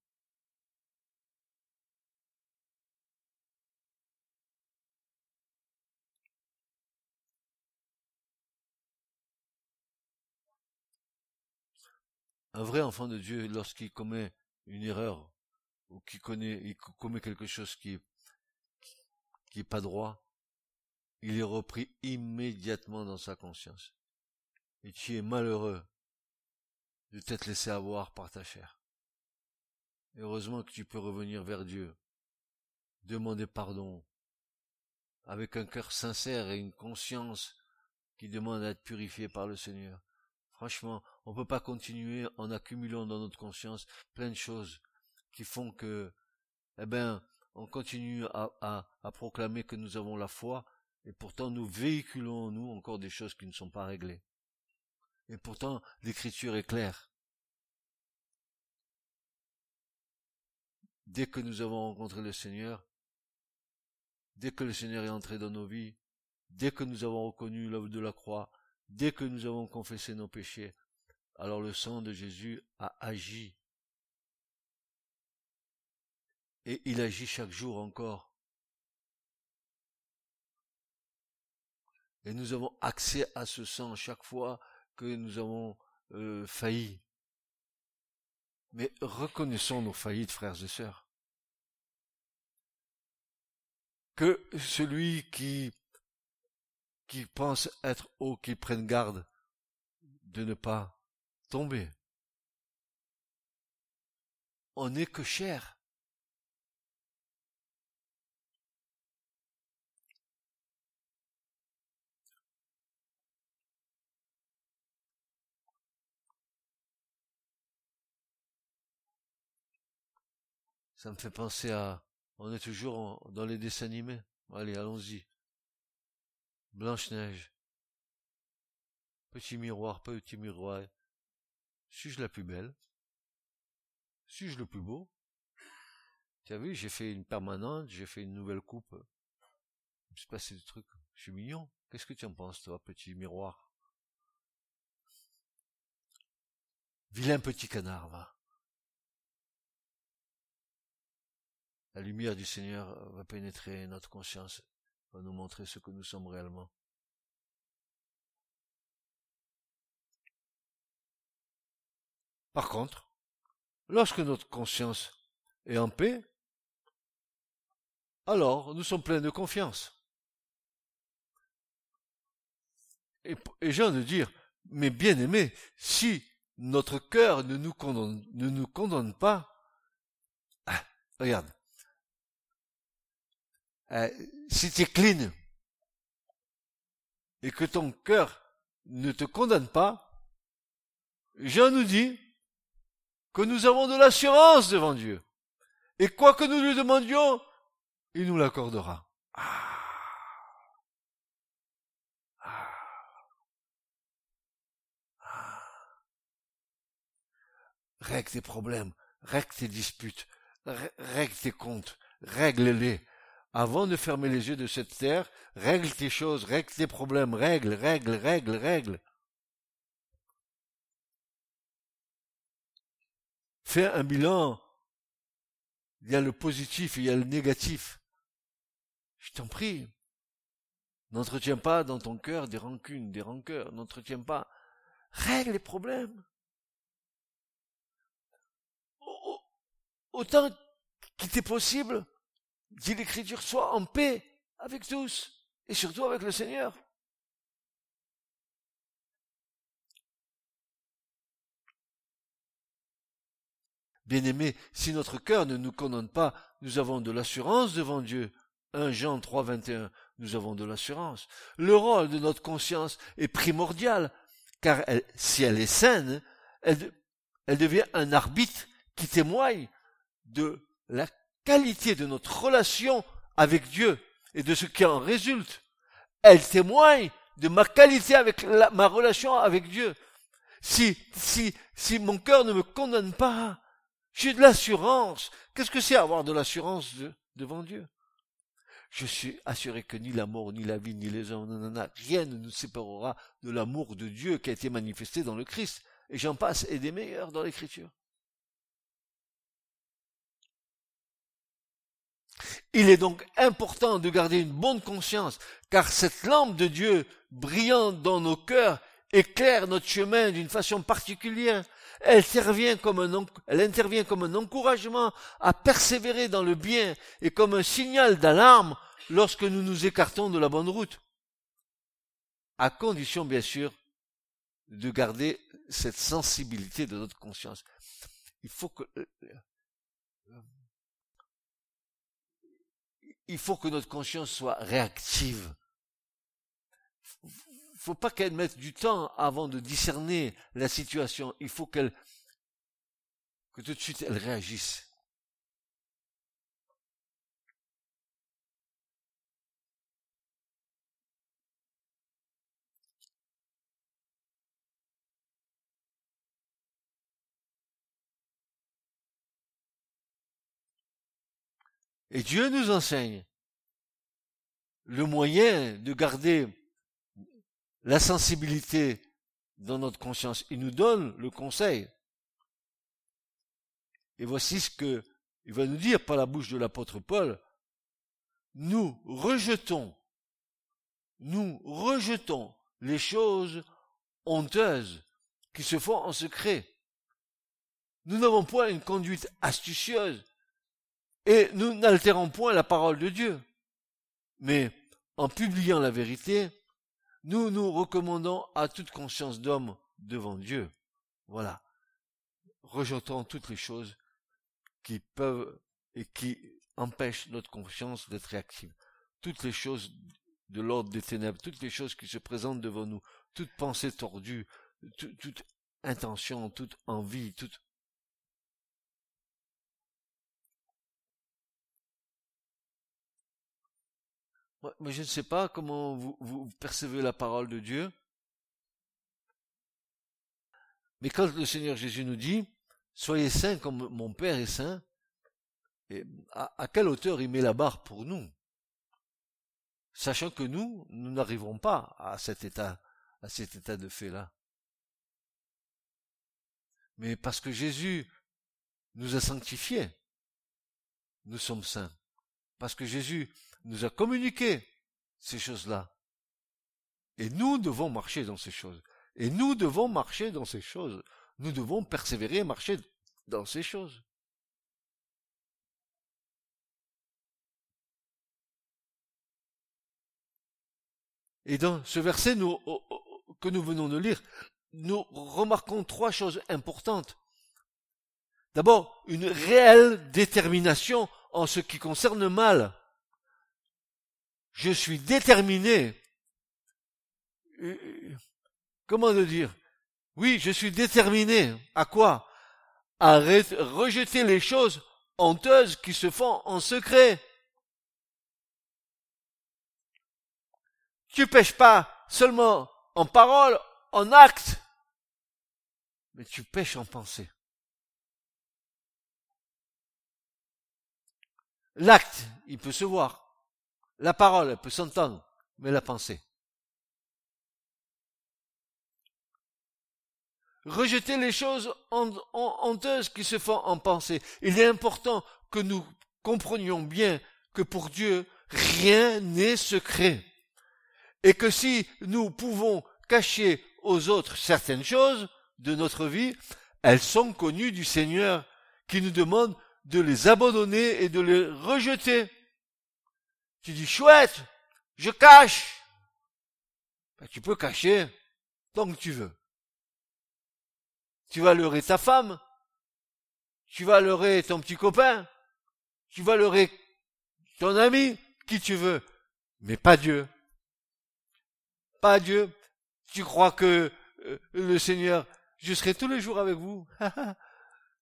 Un vrai enfant de Dieu, lorsqu'il commet une erreur, ou qu'il connaît, il commet quelque chose qui, qui est pas droit, il est repris immédiatement dans sa conscience. Et tu es malheureux de t'être laissé avoir par ta chair. Et heureusement que tu peux revenir vers Dieu, demander pardon, avec un cœur sincère et une conscience qui demande à être purifiée par le Seigneur. Franchement, on ne peut pas continuer en accumulant dans notre conscience plein de choses qui font que, eh ben, on continue à, à, à proclamer que nous avons la foi, et pourtant nous véhiculons en nous encore des choses qui ne sont pas réglées. Et pourtant, l'Écriture est claire. Dès que nous avons rencontré le Seigneur, dès que le Seigneur est entré dans nos vies, dès que nous avons reconnu l'œuvre de la croix, dès que nous avons confessé nos péchés, alors le sang de Jésus a agi. Et il agit chaque jour encore. Et nous avons accès à ce sang chaque fois que nous avons euh, failli. Mais reconnaissons nos faillites, frères et sœurs. Que celui qui qui pense être haut, qu'il prenne garde de ne pas tomber. On n'est que chair. Ça me fait penser à... On est toujours en, dans les dessins animés. Allez, allons-y. Blanche-Neige. Petit miroir, petit miroir. Suis-je la plus belle? Suis-je le plus beau? Tu as vu, j'ai fait une permanente, j'ai fait une nouvelle coupe. Il se passe des trucs. Je suis mignon. Qu'est-ce que tu en penses, toi, petit miroir? Vilain petit canard, va. La lumière du Seigneur va pénétrer notre conscience, va nous montrer ce que nous sommes réellement. Par contre, lorsque notre conscience est en paix, alors nous sommes pleins de confiance. Et, et j'ai envie de dire, mais bien aimé, si notre cœur ne nous condamne, ne nous condamne pas, ah, regarde, Euh, si tu es clean et que ton cœur ne te condamne pas, Jean nous dit que nous avons de l'assurance devant Dieu. Et quoi que nous lui demandions, il nous l'accordera. Ah. Ah. Ah. Règle tes problèmes, règle tes disputes, règle tes comptes, règle-les. Avant de fermer les yeux de cette terre, règle tes choses, règle tes problèmes, règle, règle, règle, règle. Fais un bilan. Il y a le positif, il y a le négatif. Je t'en prie. N'entretiens pas dans ton cœur des rancunes, des rancœurs. N'entretiens pas. Règle les problèmes. Autant qu'il t'est possible, dit l'Écriture, sois en paix avec tous, et surtout avec le Seigneur. Bien-aimés, si notre cœur ne nous condamne pas, nous avons de l'assurance devant Dieu. premier Jean trois, vingt et un, nous avons de l'assurance. Le rôle de notre conscience est primordial, car elle, si elle est saine, elle, elle devient un arbitre qui témoigne de la qualité de notre relation avec Dieu et de ce qui en résulte. Elle témoigne de ma qualité avec la, ma relation avec Dieu. Si, si, si mon cœur ne me condamne pas, j'ai de l'assurance. Qu'est-ce que c'est avoir de l'assurance de, devant Dieu? Je suis assuré que ni la mort, ni la vie, ni les hommes, nanana, rien ne nous séparera de l'amour de Dieu qui a été manifesté dans le Christ. Et j'en passe, et des meilleurs dans l'Écriture. Il est donc important de garder une bonne conscience, car cette lampe de Dieu, brillant dans nos cœurs, éclaire notre chemin d'une façon particulière. Elle intervient comme un, elle intervient comme un encouragement à persévérer dans le bien et comme un signal d'alarme lorsque nous nous écartons de la bonne route. À condition, bien sûr, de garder cette sensibilité de notre conscience. Il faut que, il faut que notre conscience soit réactive. Il ne faut pas qu'elle mette du temps avant de discerner la situation. Il faut qu'elle, que tout de suite elle réagisse. Et Dieu nous enseigne le moyen de garder la sensibilité dans notre conscience. Il nous donne le conseil. Et voici ce que il va nous dire par la bouche de l'apôtre Paul. Nous rejetons, nous rejetons les choses honteuses qui se font en secret. Nous n'avons point une conduite astucieuse et nous n'altérons point la parole de Dieu. Mais en publiant la vérité, nous nous recommandons à toute conscience d'homme devant Dieu. Voilà. Rejetons toutes les choses qui peuvent et qui empêchent notre conscience d'être réactive. Toutes les choses de l'ordre des ténèbres, toutes les choses qui se présentent devant nous, toute pensée tordue, toute, toute intention, toute envie, toute... Mais je ne sais pas comment vous, vous percevez la parole de Dieu. Mais quand le Seigneur Jésus nous dit « Soyez saints comme mon Père est saint », à, à quelle hauteur il met la barre pour nous? Sachant que nous, nous n'arriverons pas à cet état, à cet état de fait-là. Mais parce que Jésus nous a sanctifiés, nous sommes saints. Parce que Jésus nous a communiqué ces choses-là. Et nous devons marcher dans ces choses. Et nous devons marcher dans ces choses. Nous devons persévérer et marcher dans ces choses. Et dans ce verset nous, que nous venons de lire, nous remarquons trois choses importantes. D'abord, une réelle détermination en ce qui concerne le mal. Je suis déterminé. Comment le dire? Oui, je suis déterminé. À quoi? À rejeter les choses honteuses qui se font en secret. Tu pèches pas seulement en parole, en acte, mais tu pèches en pensée. L'acte, il peut se voir. La parole, elle peut s'entendre, mais la pensée. Rejeter les choses honteuses qui se font en pensée. Il est important que nous comprenions bien que pour Dieu, rien n'est secret. Et que si nous pouvons cacher aux autres certaines choses de notre vie, elles sont connues du Seigneur, qui nous demande de les abandonner et de les rejeter. Tu dis, chouette, je cache. Ben, tu peux cacher tant que tu veux. Tu vas leurrer ta femme. tu vas leurrer ton petit copain, tu vas leurrer ton ami, qui tu veux, mais pas Dieu. Pas Dieu. Tu crois que euh, le Seigneur, je serai tous les jours avec vous.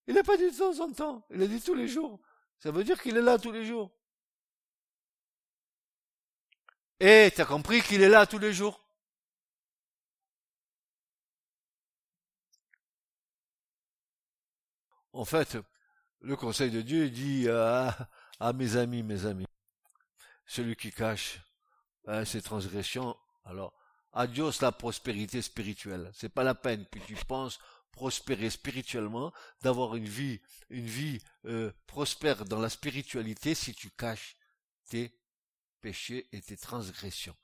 Il n'a pas dit de temps en temps, il a dit tous les jours. Ça veut dire qu'il est là tous les jours. Et tu as compris qu'il est là tous les jours. En fait, le conseil de Dieu dit à, à mes amis, mes amis, celui qui cache hein, ses transgressions, alors adios la prospérité spirituelle. C'est pas la peine que tu penses prospérer spirituellement, d'avoir une vie, une vie euh, prospère dans la spiritualité si tu caches tes péchés et tes transgressions.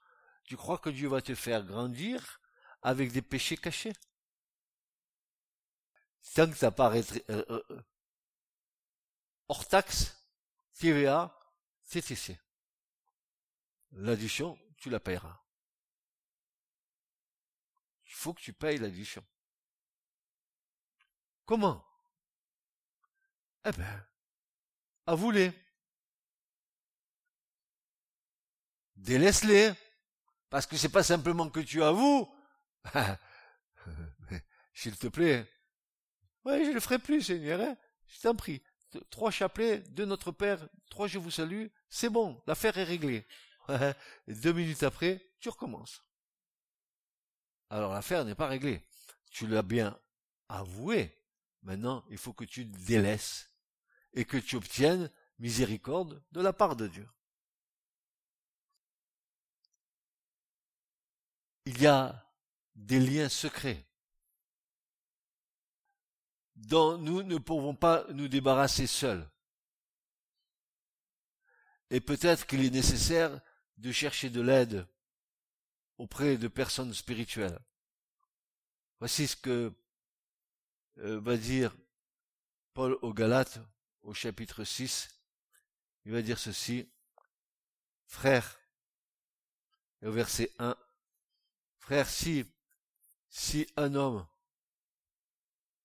Tu crois que Dieu va te faire grandir avec des péchés cachés? Tant que tu n'as pas rétri- euh, euh, hors taxe, T V A, T T C. L'addition, tu la payeras. Il faut que tu payes l'addition. Comment? Eh ben, à vous les. Délaisse-les. Parce que c'est pas simplement que tu avoues. S'il te plaît. Ouais, je le ferai plus, Seigneur, hein. Je t'en prie. Trois chapelets, deux Notre Père, trois Je vous salue. C'est bon, l'affaire est réglée. Deux minutes après, tu recommences. Alors l'affaire n'est pas réglée. Tu l'as bien avoué. Maintenant, il faut que tu délaisses et que tu obtiennes miséricorde de la part de Dieu. Il y a des liens secrets dont nous ne pouvons pas nous débarrasser seuls. Et peut-être qu'il est nécessaire de chercher de l'aide auprès de personnes spirituelles. Voici ce que euh, va dire Paul aux Galates, au chapitre six. Il va dire ceci, « Frères, et au verset un, « Frères, si, si un homme,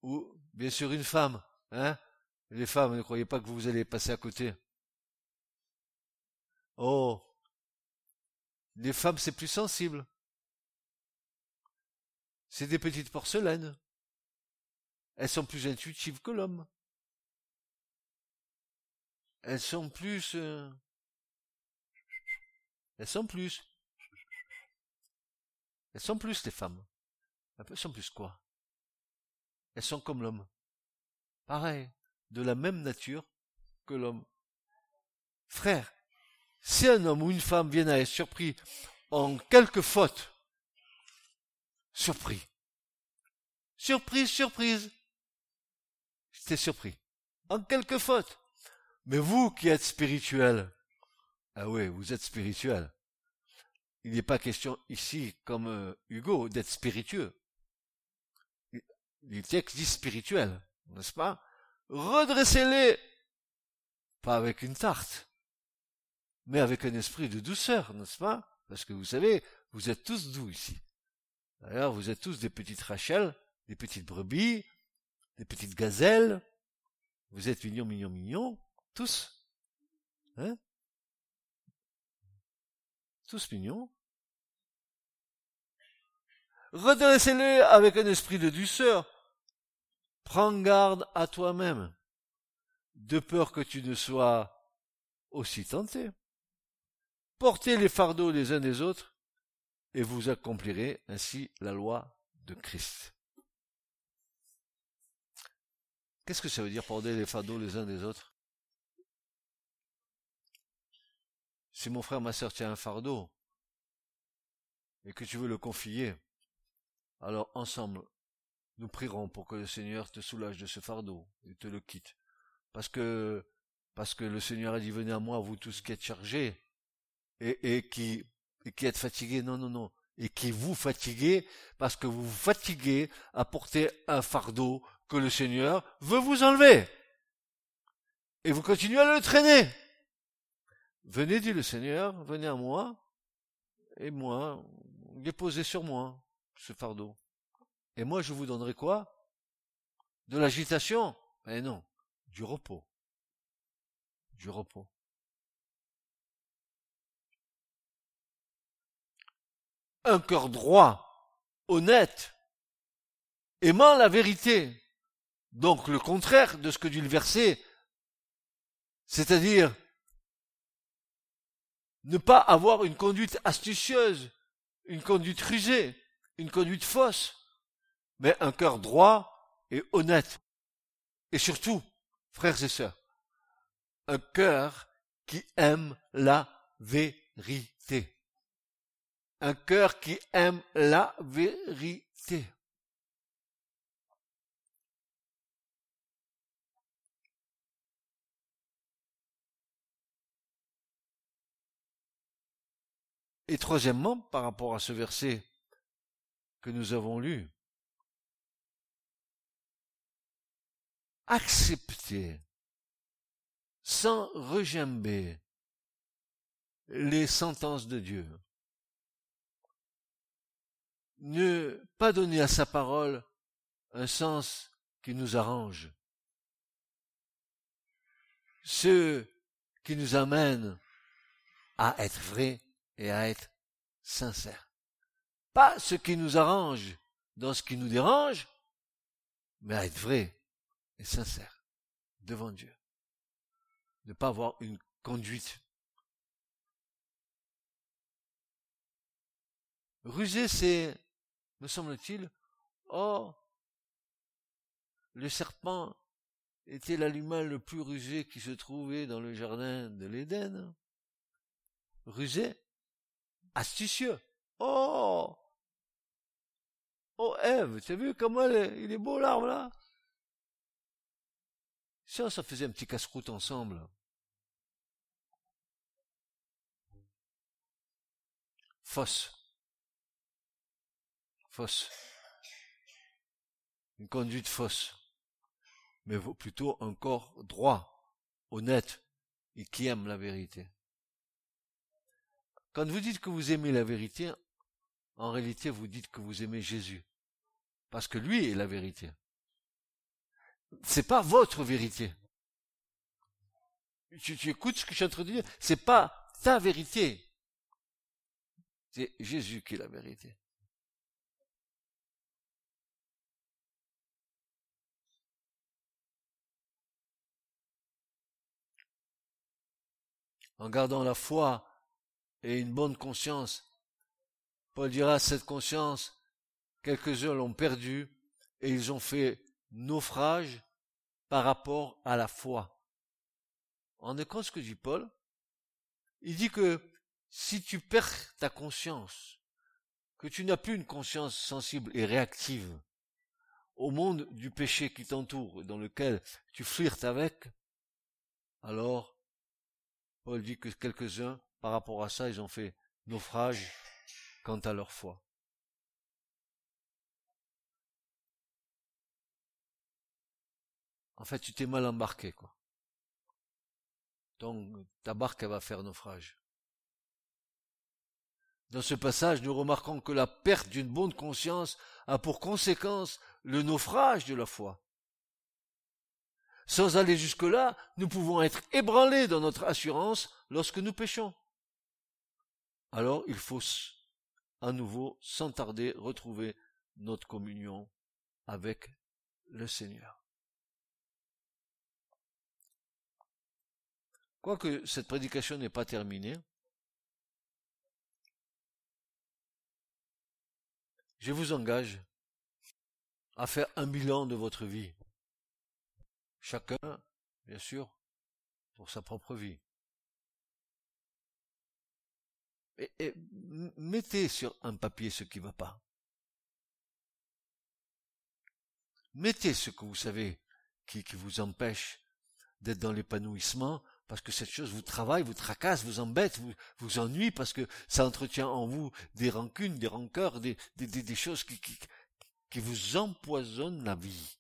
ou bien sûr une femme, hein, les femmes, ne croyez pas que vous allez passer à côté. » Oh, les femmes, c'est plus sensible. C'est des petites porcelaines. Elles sont plus intuitives que l'homme. Elles sont plus... Euh... Elles sont plus... Elles sont plus, les femmes. Elles sont plus quoi? Elles sont comme l'homme. Pareil, de la même nature que l'homme. Frère, si un homme ou une femme vient à être surpris en quelque faute, surpris, surprise, surprise, j'étais surpris, en quelque faute. Mais vous qui êtes spirituel, ah oui, vous êtes spirituel. Il n'est pas question ici, comme Hugo, d'être spiritueux. Les textes disent spirituel, n'est-ce pas? Redressez-les, pas avec une tarte, mais avec un esprit de douceur, n'est-ce pas? Parce que vous savez, vous êtes tous doux ici. D'ailleurs, vous êtes tous des petites Rachel, des petites brebis, des petites gazelles. Vous êtes mignons, mignons, mignons, tous. Hein? Tous mignons. Redressez-le avec un esprit de douceur. Prends garde à toi-même, de peur que tu ne sois aussi tenté. Portez les fardeaux les uns des autres et vous accomplirez ainsi la loi de Christ. Qu'est-ce que ça veut dire porter les fardeaux les uns des autres? Si mon frère, ma sœur, tient un fardeau et que tu veux le confier, alors ensemble, nous prierons pour que le Seigneur te soulage de ce fardeau et te le quitte. Parce que, parce que le Seigneur a dit, venez à moi, vous tous qui êtes chargés et, et qui... et qui êtes fatigué, non, non, non, et qui vous fatiguez, parce que vous vous fatiguez à porter un fardeau que le Seigneur veut vous enlever. Et vous continuez à le traîner. Venez, dit le Seigneur, venez à moi, et moi, déposez sur moi ce fardeau. Et moi, je vous donnerai quoi? De l'agitation? Eh non, du repos. Du repos. Un cœur droit, honnête, aimant la vérité. Donc le contraire de ce que dit le verset, c'est-à-dire ne pas avoir une conduite astucieuse, une conduite rusée, une conduite fausse, mais un cœur droit et honnête. Et surtout, frères et sœurs, un cœur qui aime la vérité. Un cœur qui aime la vérité. Et troisièmement, par rapport à ce verset que nous avons lu, accepter sans regimber les sentences de Dieu. Ne pas donner à sa parole un sens qui nous arrange. Ce qui nous amène à être vrai et à être sincère. Pas ce qui nous arrange dans ce qui nous dérange, mais à être vrai et sincère devant Dieu. Ne pas avoir une conduite. Ruser, c'est, me semble-t-il, oh, le serpent était l'animal le plus rusé qui se trouvait dans le jardin de l'Éden. Rusé, astucieux. Oh, oh Ève, tu as vu comment elle est, il est beau l'arbre là? Si on s'en faisait un petit casse-croûte ensemble. Fausse. Fausse. Une conduite fausse. Mais plutôt un corps droit, honnête et qui aime la vérité. Quand vous dites que vous aimez la vérité, en réalité vous dites que vous aimez Jésus. Parce que lui est la vérité. C'est pas votre vérité. Tu, tu écoutes ce que je suis en train de dire. C'est pas ta vérité. C'est Jésus qui est la vérité. En gardant la foi et une bonne conscience, Paul dira, cette conscience, quelques-uns l'ont perdue et ils ont fait naufrage par rapport à la foi. En écoutant ce que dit Paul, il dit que si tu perds ta conscience, que tu n'as plus une conscience sensible et réactive au monde du péché qui t'entoure, dans lequel tu flirtes avec, alors Paul dit que quelques-uns, par rapport à ça, ils ont fait naufrage quant à leur foi. En fait, tu t'es mal embarqué, quoi. Donc, ta barque, elle va faire naufrage. Dans ce passage, nous remarquons que la perte d'une bonne conscience a pour conséquence le naufrage de la foi. Sans aller jusque-là, nous pouvons être ébranlés dans notre assurance lorsque nous péchons. Alors, il faut à nouveau, sans tarder, retrouver notre communion avec le Seigneur. Quoique cette prédication n'est pas terminée, je vous engage à faire un bilan de votre vie. Chacun, bien sûr, pour sa propre vie. Et, et mettez sur un papier ce qui ne va pas. Mettez ce que vous savez qui, qui vous empêche d'être dans l'épanouissement, parce que cette chose vous travaille, vous tracasse, vous embête, vous, vous ennuie, parce que ça entretient en vous des rancunes, des rancœurs, des, des, des, des choses qui, qui, qui vous empoisonnent la vie.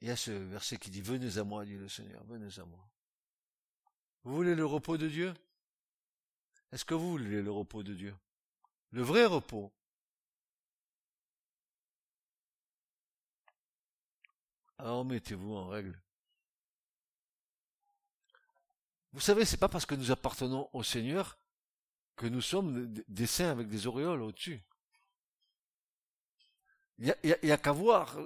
Il y a ce verset qui dit « Venez à moi, dit le Seigneur, venez à moi. » Vous voulez le repos de Dieu? Est-ce que vous voulez le repos de Dieu? Le vrai repos. alors mettez-vous en règle. Vous savez, c'est pas parce que nous appartenons au Seigneur que nous sommes des saints avec des auréoles au-dessus. Il n'y a, a qu'à voir,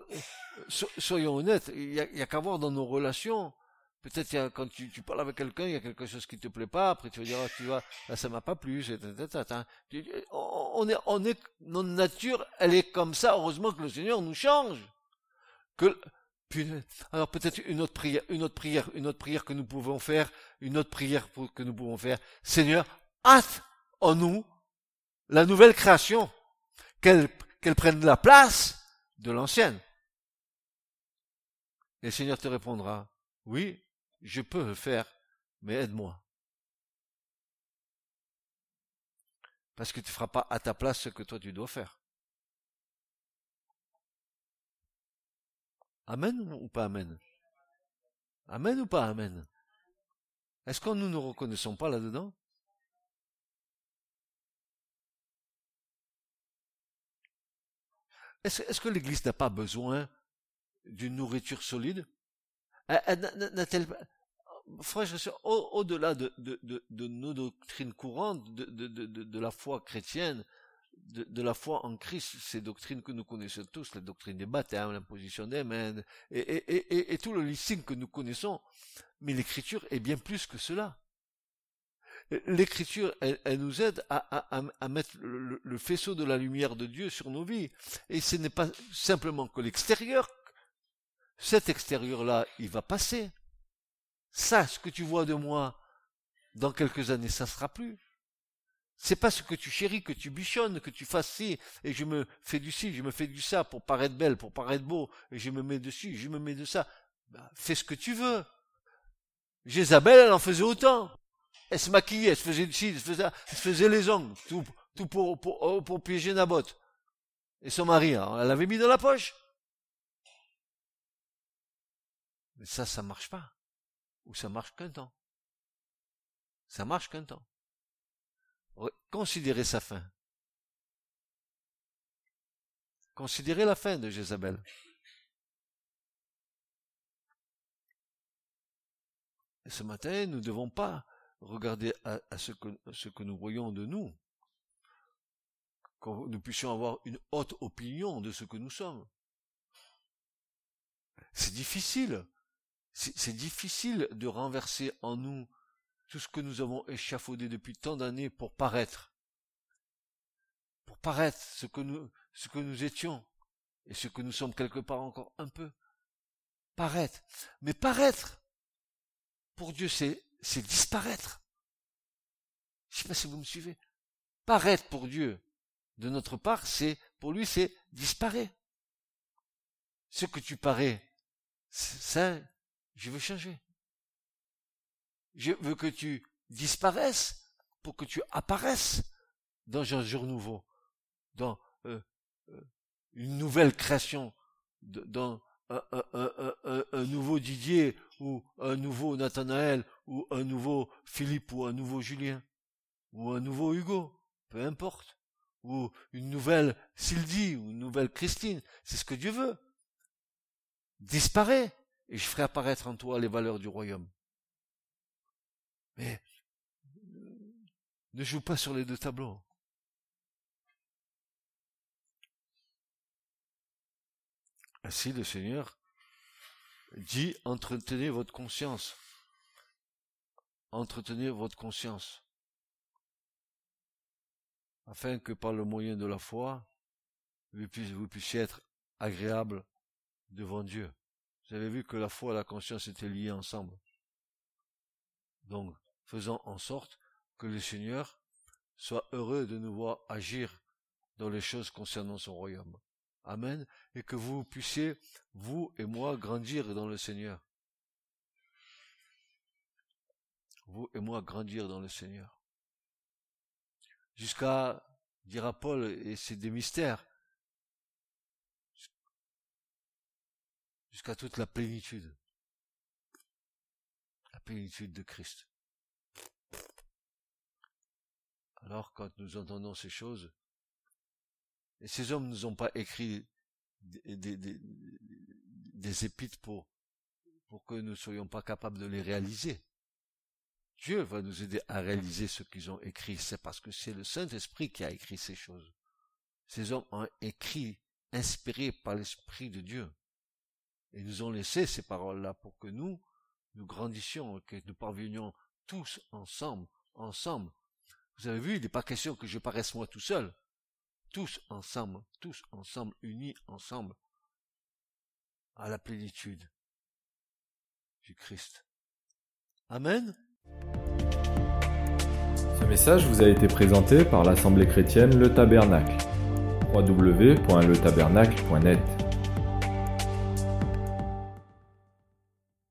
soyons honnêtes, il n'y a, a qu'à voir dans nos relations. Peut-être y a, quand tu, tu parles avec quelqu'un, il y a quelque chose qui te plaît pas, après tu vas dire, ah, tu vois, là ça m'a pas plu, c'est, on est, on est, notre nature, elle est comme ça, heureusement que le Seigneur nous change. Que, alors peut-être une autre prière, une autre prière, une autre prière que nous pouvons faire, une autre prière que nous pouvons faire. Seigneur, hâte en nous la nouvelle création, qu'elle, qu'elle prenne la place de l'ancienne. Et le Seigneur te répondra, oui, je peux le faire, mais aide-moi. Parce que tu ne feras pas à ta place ce que toi tu dois faire. Amen ou pas amen? Amen ou pas amen? Est-ce que nous ne nous reconnaissons pas là-dedans? Est-ce que l'Église n'a pas besoin d'une nourriture solide? N'a-t-elle pas, frère, au-delà de, de, de, de nos doctrines courantes, de, de, de, de la foi chrétienne, de, de la foi en Christ, ces doctrines que nous connaissons tous, la doctrine des baptêmes, l'imposition des mains, et, et, et, et, et tout le listing que nous connaissons, mais l'Écriture est bien plus que cela. L'Écriture, elle, elle nous aide à, à, à mettre le, le faisceau de la lumière de Dieu sur nos vies. Et ce n'est pas simplement que l'extérieur. Cet extérieur-là, il va passer. Ça, ce que tu vois de moi, dans quelques années, ça ne sera plus. C'est pas ce que tu chéris, que tu bichonnes, que tu fasses ci, et je me fais du ci, je me fais du ça, pour paraître belle, pour paraître beau, et je me mets dessus, je me mets de ça. Ben, fais ce que tu veux. Jézabel, elle en faisait autant. Elle se maquillait, elle se faisait du ci, elle se faisait, elle se faisait les ongles, tout, tout pour, pour, pour, pour piéger Naboth. Et son mari, alors, elle l'avait mis dans la poche. Mais ça, ça marche pas. Ou ça marche qu'un temps. Ça marche qu'un temps. Considérez sa fin. Considérez la fin de Jézabel. Et ce matin, nous ne devons pas regarder à, à ce que, ce que nous voyons de nous. Que nous puissions avoir une haute opinion de ce que nous sommes. C'est difficile. C'est, c'est difficile de renverser en nous tout ce que nous avons échafaudé depuis tant d'années pour paraître. Pour paraître ce que nous, ce que nous étions et ce que nous sommes quelque part encore un peu. Paraître. Mais paraître, pour Dieu, c'est, c'est disparaître. Je ne sais pas si vous me suivez. Paraître pour Dieu, de notre part, c'est, pour lui, c'est disparaître. Ce que tu parais, ça, je veux changer. Je veux que tu disparaisses pour que tu apparaisses dans un jour nouveau, dans euh, une nouvelle création, dans un, un, un, un, un nouveau Didier ou un nouveau Nathanaël ou un nouveau Philippe ou un nouveau Julien ou un nouveau Hugo, peu importe, ou une nouvelle Sylvie ou une nouvelle Christine. C'est ce que Dieu veut. Disparais et je ferai apparaître en toi les valeurs du royaume. Mais ne joue pas sur les deux tableaux. Ainsi le Seigneur dit, entretenez votre conscience. Entretenez votre conscience. Afin que par le moyen de la foi, vous puissiez être agréable devant Dieu. Vous avez vu que la foi et la conscience étaient liées ensemble. Donc, faisons en sorte que le Seigneur soit heureux de nous voir agir dans les choses concernant son royaume. Amen. Et que vous puissiez, vous et moi, grandir dans le Seigneur. Vous et moi, grandir dans le Seigneur. Jusqu'à, dira Paul, et c'est des mystères, jusqu'à toute la plénitude. La plénitude de Christ. Alors, quand nous entendons ces choses, et ces hommes ne nous ont pas écrit des, des, des, des épîtres pour, pour que nous ne soyons pas capables de les réaliser. Dieu va nous aider à réaliser ce qu'ils ont écrit. C'est parce que c'est le Saint-Esprit qui a écrit ces choses. Ces hommes ont écrit, inspirés par l'Esprit de Dieu. Et nous ont laissé ces paroles-là pour que nous, nous grandissions, que nous parvenions tous ensemble, ensemble. Vous avez vu, il n'est pas question que je paraisse moi tout seul. Tous ensemble, tous ensemble, unis ensemble, à la plénitude du Christ. Amen. Ce message vous a été présenté par l'Assemblée chrétienne Le Tabernacle. w w w point le tabernacle point net